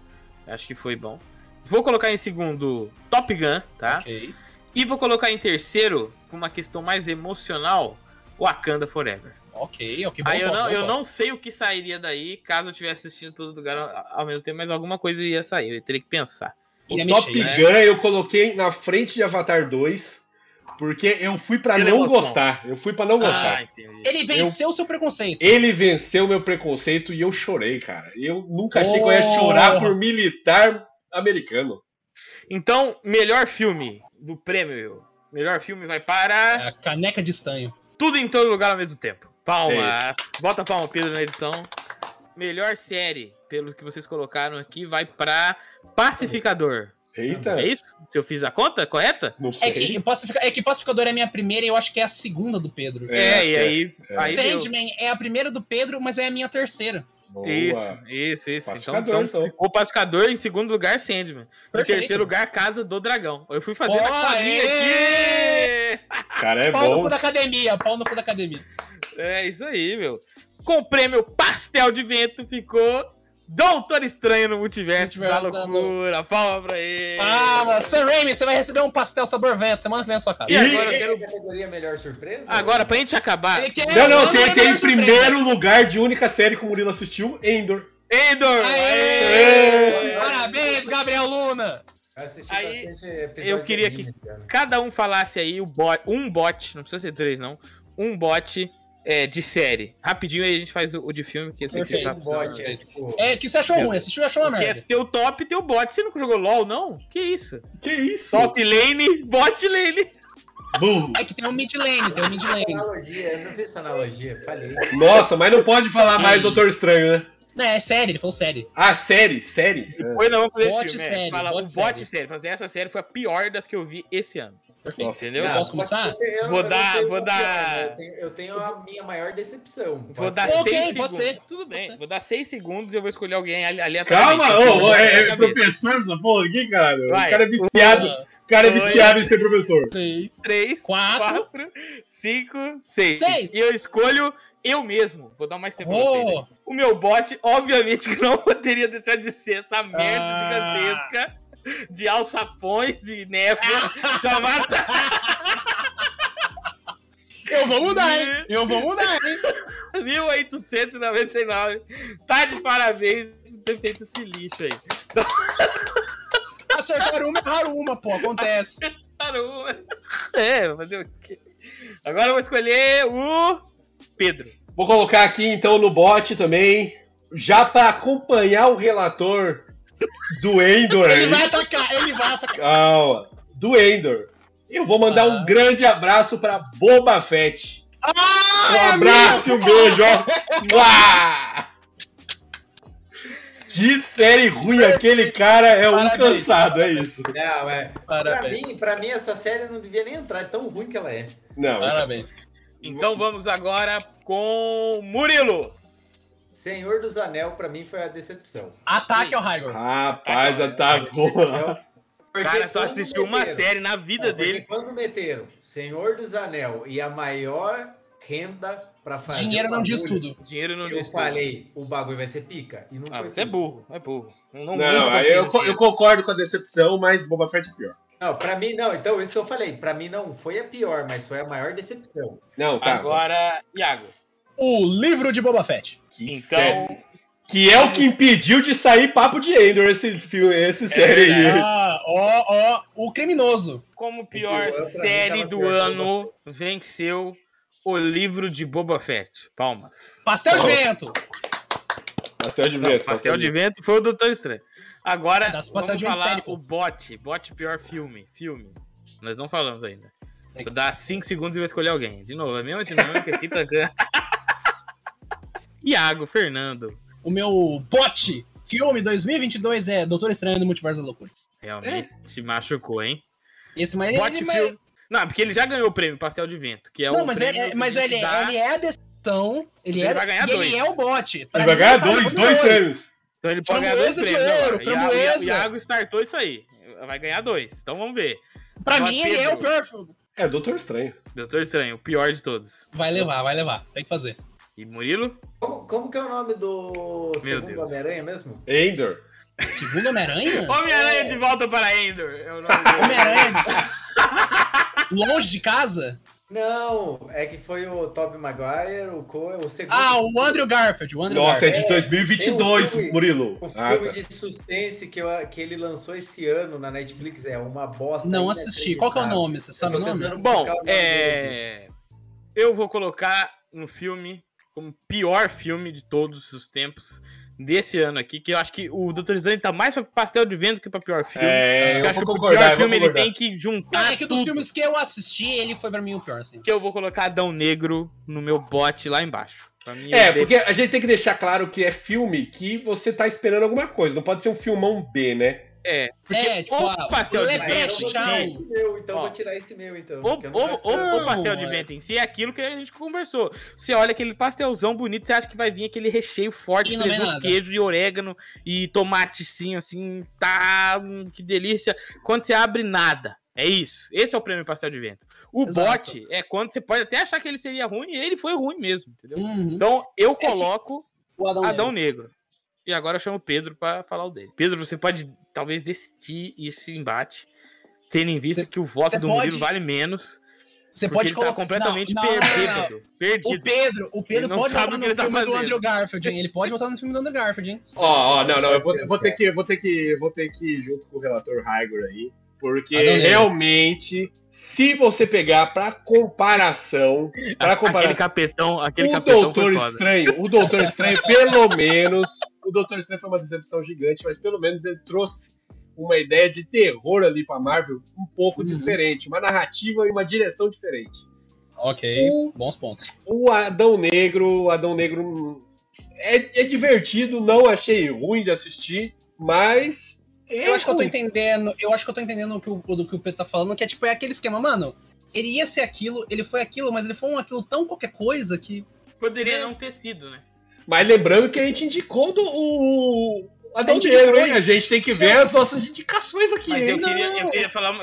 Acho que foi bom. Vou colocar em segundo Top Gun, tá? Ok. E vou colocar em terceiro, com uma questão mais emocional, Wakanda Forever. Ok, bom. Aí eu não sei o que sairia daí caso eu tivesse assistindo Todo Lugar ao Mesmo Tempo, mas alguma coisa ia sair, eu teria que pensar. O Top Gun, né? Eu coloquei na frente de Avatar 2, porque eu fui pra não gostar. Ele venceu o seu preconceito. Ele venceu o meu preconceito e eu chorei, cara. Eu nunca achei que eu ia chorar por militar americano. Então, melhor filme do prêmio. Melhor filme vai para... A Caneca de Estanho. Tudo em Todo Lugar ao Mesmo Tempo. Palma. Bota a palma, Pedro, na edição. Melhor série, pelos que vocês colocaram aqui, vai pra Pacificador. Eita. É isso? Se eu fiz a conta correta? Não sei. É que Pacificador é a minha primeira e eu acho que é a segunda do Pedro. Aí Sandman é a primeira do Pedro, mas é a minha terceira. Boa. Isso. Então, ficou Pacificador em segundo lugar, Sandman. Perfeito. Em terceiro lugar, Casa do Dragão. Eu fui fazer a colinha aqui. Cara, pau no cu da academia, É isso aí, meu. Comprei meu pastel de vento, ficou Doutor Estranho no Multiverso da Loucura. Palma pra ele. Palma. Sam Raimi, você vai receber um pastel sabor vento semana que vem na sua casa. E agora eu quero... categoria melhor surpresa? Agora, pra gente acabar... Não, tem em primeiro lugar de única série que o Murilo assistiu, Andor. Andor! Aê! Parabéns, Gabriel Luna! Aí, eu queria que cada um falasse aí um bot, não precisa ser três não, um bot de série. Rapidinho aí a gente faz o de filme, que eu sei que você tá bot, tipo... que você achou ruim, assistiu e achou uma merda. É teu top, teu bot. Você nunca jogou LOL, não? Que isso? Que isso? Top lane, bot lane. Boom. É que tem um mid lane, tem um mid lane. Eu não fiz essa analogia, falei. Nossa, mas não pode falar mais Doutor Estranho, né? Não, é série, ele falou série. Ah, série? Depois não, vamos fazer bot filme, série, fala o bot série. Fazer essa série foi a pior das que eu vi esse ano. Perfeito. Nossa, entendeu? Posso começar? Vou dar... Eu tenho a minha maior decepção. Vou dar 6 segundos. Pode ser. Tudo bem. Vou dar 6 segundos e eu vou escolher alguém aleatoriamente. Calma, é professor essa porra aqui, cara. Vai. O cara é viciado. O cara é viciado em ser professor. 3, 4, 5, 6. E eu escolho... Eu mesmo, vou dar mais tempo pra vocês. Né? O meu bot, obviamente, que não poderia deixar de ser essa merda gigantesca de alçapões e névoa chamada. Eu vou mudar, hein? 1899. Tá de parabéns por ter feito esse lixo aí. Acertaram uma, erraram uma, pô, acontece. Acertaram uma. Vou fazer o quê? Agora eu vou escolher o... Pedro. Vou colocar aqui, então, no bot também, já para acompanhar o relator do Andor. Ele vai atacar. Calma. Do Andor. Eu vou mandar um grande abraço para Boba Fett. Um abraço e um beijo, ó. Que série ruim, aquele cara é um cansado, é isso. Não, pra mim, essa série não devia nem entrar, é tão ruim que ela é. Não, parabéns. Então vamos agora com Murilo. Senhor dos Anéis, pra mim, foi a decepção. Ataque ao Raigor. Rapaz, atacou. O cara só assistiu uma série na vida dele. Quando meteram Senhor dos Anéis e a maior renda pra fazer... Dinheiro não diz tudo. Eu falei, o bagulho vai ser pica. E não foi você tudo. É burro. Não, aí eu concordo com a decepção, mas Boba Fett é pior. Não, pra mim não, então isso que eu falei, pra mim não foi a pior, mas foi a maior decepção. Não, tá. Agora, Iago. O livro de Boba Fett. Que é o que impediu de sair papo de Andor, esse série aí. O criminoso. Como pior série do ano, venceu o livro de Boba Fett. Palmas. Pastel de vento foi o Doutor Estranho. Agora, vamos falar o bot pior filme. Nós não falamos ainda. Vou dar 5 segundos e vou escolher alguém. De novo, a mesma dinâmica aqui tá ganhando. Iago, Fernando. O meu bot filme 2022 é Doutor Estranho do Multiverso da Loucura. Realmente se machucou, hein? Esse mas bot ele... Filme... Não, porque ele já ganhou o prêmio Pastel de Vento, que é não, o mas prêmio... ele é a decisão, ele vai ganhar dois. Ele é o bot. Ele vai ganhar dois prêmio. Então ele pode ganhar dois prêmios. O Iago startou isso aí. Vai ganhar 2. Então vamos ver. Pra mim ele é o pior. É, Doutor Estranho, o pior de todos. Vai levar. Tem que fazer. E Murilo? Como que é o nome do segundo Homem-Aranha mesmo? Andor. Segundo Homem-Aranha? Homem-Aranha de volta para Andor. É o nome do Homem-Aranha. Longe de casa? Não, é que foi o Tobey Maguire, o segundo... Ah, o Andrew Garfield. Nossa, é de 2022, filme, Murilo. O filme de suspense que ele lançou esse ano na Netflix é uma bosta. Não assisti. Qual que é o nome? Você sabe o nome? Bom, eu vou colocar no filme como o pior filme de todos os tempos desse ano aqui, que eu acho que o Doutor Estranho tá mais pra Pastel de Vento que pra pior filme. Eu acho que o pior filme ele tem que juntar. É que dos filmes que eu assisti, ele foi pra mim o pior, assim. Que eu vou colocar Adão Negro no meu bot lá embaixo. Pra mim, porque a gente tem que deixar claro que é filme que você tá esperando alguma coisa. Não pode ser um filmão B, né? Porque o Pastel de Vento em si... Então vou tirar esse meu, então. O Pastel de Vento em si é aquilo que a gente conversou. Você olha aquele pastelzão bonito, você acha que vai vir aquele recheio forte, presunto, queijo e orégano e tomatecinho, assim, tá... Que delícia. Quando você abre, nada. É isso. Esse é o prêmio Pastel de Vento. O bote é quando você pode até achar que ele seria ruim e ele foi ruim mesmo, entendeu? Uhum. Então eu coloco o Adão Negro. E agora eu chamo o Pedro pra falar o dele. Pedro, você pode talvez decidir esse embate, tendo em vista que o voto do Murilo vale menos. Você pode ele colocar... tá completamente perdido. O Pedro pode voltar no filme do Andrew Garfield, hein? Ele pode voltar no filme do Andrew Garfield, hein? Eu vou ter que ir junto com o relator Raigor aí, porque realmente, se você pegar pra comparação... Aquele capetão o Doutor Estranho, pelo menos foi uma decepção gigante, mas pelo menos ele trouxe uma ideia de terror ali pra Marvel um pouco diferente, uma narrativa e uma direção diferente. Ok, bons pontos. O Adão Negro é divertido, não achei ruim de assistir, mas... Eu acho que eu tô entendendo do que o Pedro tá falando, que é tipo, é aquele esquema, mano, ele ia ser aquilo, ele foi aquilo, mas ele foi um aquilo tão qualquer coisa que... Poderia não ter sido, né? Mas lembrando que a gente indicou Adão Negro, hein? A gente tem que ver as nossas indicações aqui. Mas eu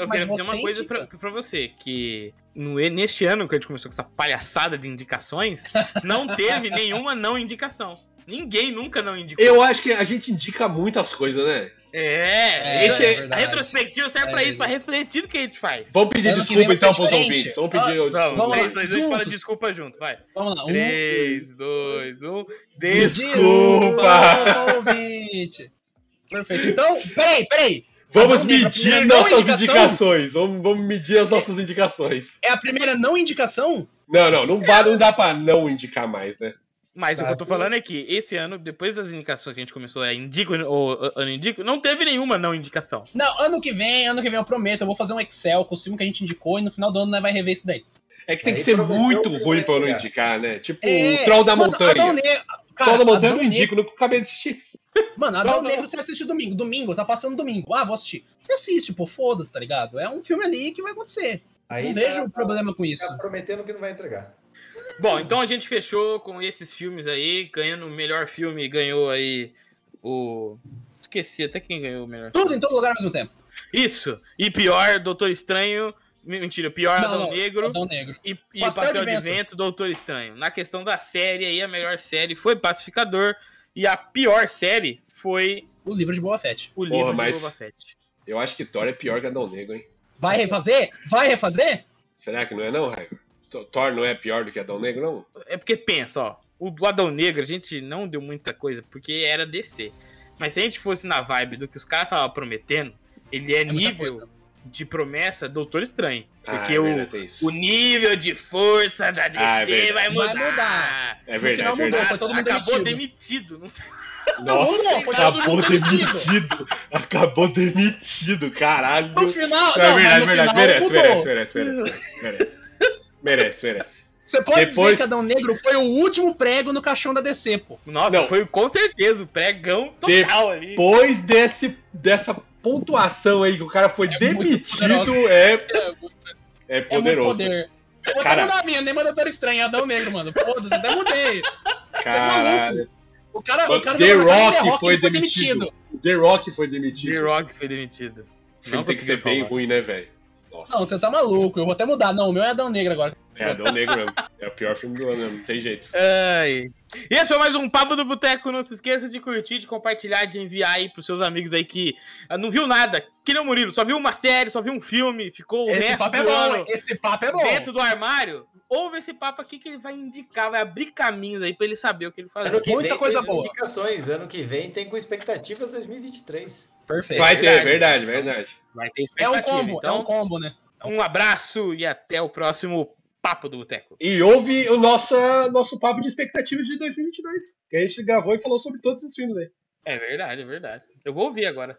queria dizer uma coisa pra você, que neste ano que a gente começou com essa palhaçada de indicações, não teve nenhuma não indicação. Ninguém nunca não indicou. Eu acho que a gente indica muitas coisas, né? A retrospectiva serve pra isso, pra refletir do que a gente faz. Vamos pedir desculpa então pros ouvintes. Vamos lá, a gente fala desculpa junto, vai. Vamos lá. 3, 2, 1. Desculpa, ouvinte. Perfeito. Então, peraí. Vamos medir nossas indicações. Vamos medir as nossas indicações. É a primeira não indicação? Não dá pra não indicar mais, né? Mas o que eu tô falando é que esse ano, depois das indicações que a gente começou indico, não teve nenhuma não indicação. Não, ano que vem eu prometo, eu vou fazer um Excel com o filme que a gente indicou e no final do ano nós vai rever isso daí. É que tem que ser muito ruim pra eu não indicar, né? Tipo o Troll da Montanha. Troll da Montanha eu não indico, não acabei de assistir. Mano, Adão Negro você assiste domingo. Domingo, tá passando domingo. Ah, vou assistir. Você assiste, pô, foda-se, tá ligado? É um filme ali que vai acontecer. Aí não vejo problema com isso. Tá prometendo que não vai entregar. Bom, então a gente fechou com esses filmes aí, ganhando o melhor filme, ganhou aí o... Esqueci até quem ganhou o melhor filme. Tudo em Todo Lugar ao Mesmo Tempo. Isso. E pior, Doutor Estranho... Mentira, pior, Adão Negro. E Pastel de Vento, Doutor Estranho. Na questão da série aí, a melhor série foi Pacificador. E a pior série foi... O Livro de Boba Fett. Eu acho que Thor é pior que Adão Negro, hein? Vai refazer? Será que não é não, Raio? Thor não é pior do que Adão Negro, não? É porque pensa, ó, o Adão Negro a gente não deu muita coisa, porque era DC. Mas se a gente fosse na vibe do que os caras estavam prometendo, ele é nível de promessa Doutor Estranho. Porque o nível de força da DC vai mudar. É verdade, no final mudou, foi todo mundo acabou demitido. Acabou demitido, caralho. No final, merece. Merece. Você pode dizer que Adão Negro foi o último prego no caixão da DC, pô. Nossa, foi com certeza o pregão total ali. Depois dessa pontuação aí que o cara foi demitido, é poderoso. Eu vou mudar a minha, nem mandou Doutor Estranho, Adão Negro, mano. Foda-se, até mudei. Caralho. O cara The Rock foi demitido. The Rock foi demitido. Não tem que ser bem ruim, né, velho? Nossa. Não, você tá maluco, eu vou até mudar. Não, o meu é Adão Negro agora. É Adão Negro mesmo. É o pior filme do ano, não tem jeito. E esse foi mais um Papo do Boteco. Não se esqueça de curtir, de compartilhar, de enviar aí pros seus amigos aí que não viu nada, que nem o Murilo, só viu uma série, só viu um filme, ficou o resto do ano. Esse papo é bom. Dentro do armário, ouve esse papo aqui que ele vai indicar, vai abrir caminhos aí pra ele saber o que ele faz. Muita coisa boa. Indicações, ano que vem tem com expectativas 2023. Perfeito. Vai ter, verdade. Vai ter expectativa. É um combo, né? Um abraço e até o próximo Papo do Boteco. E ouve o nosso papo de expectativas de 2022, que a gente gravou e falou sobre todos esses filmes aí. É verdade. Eu vou ouvir agora.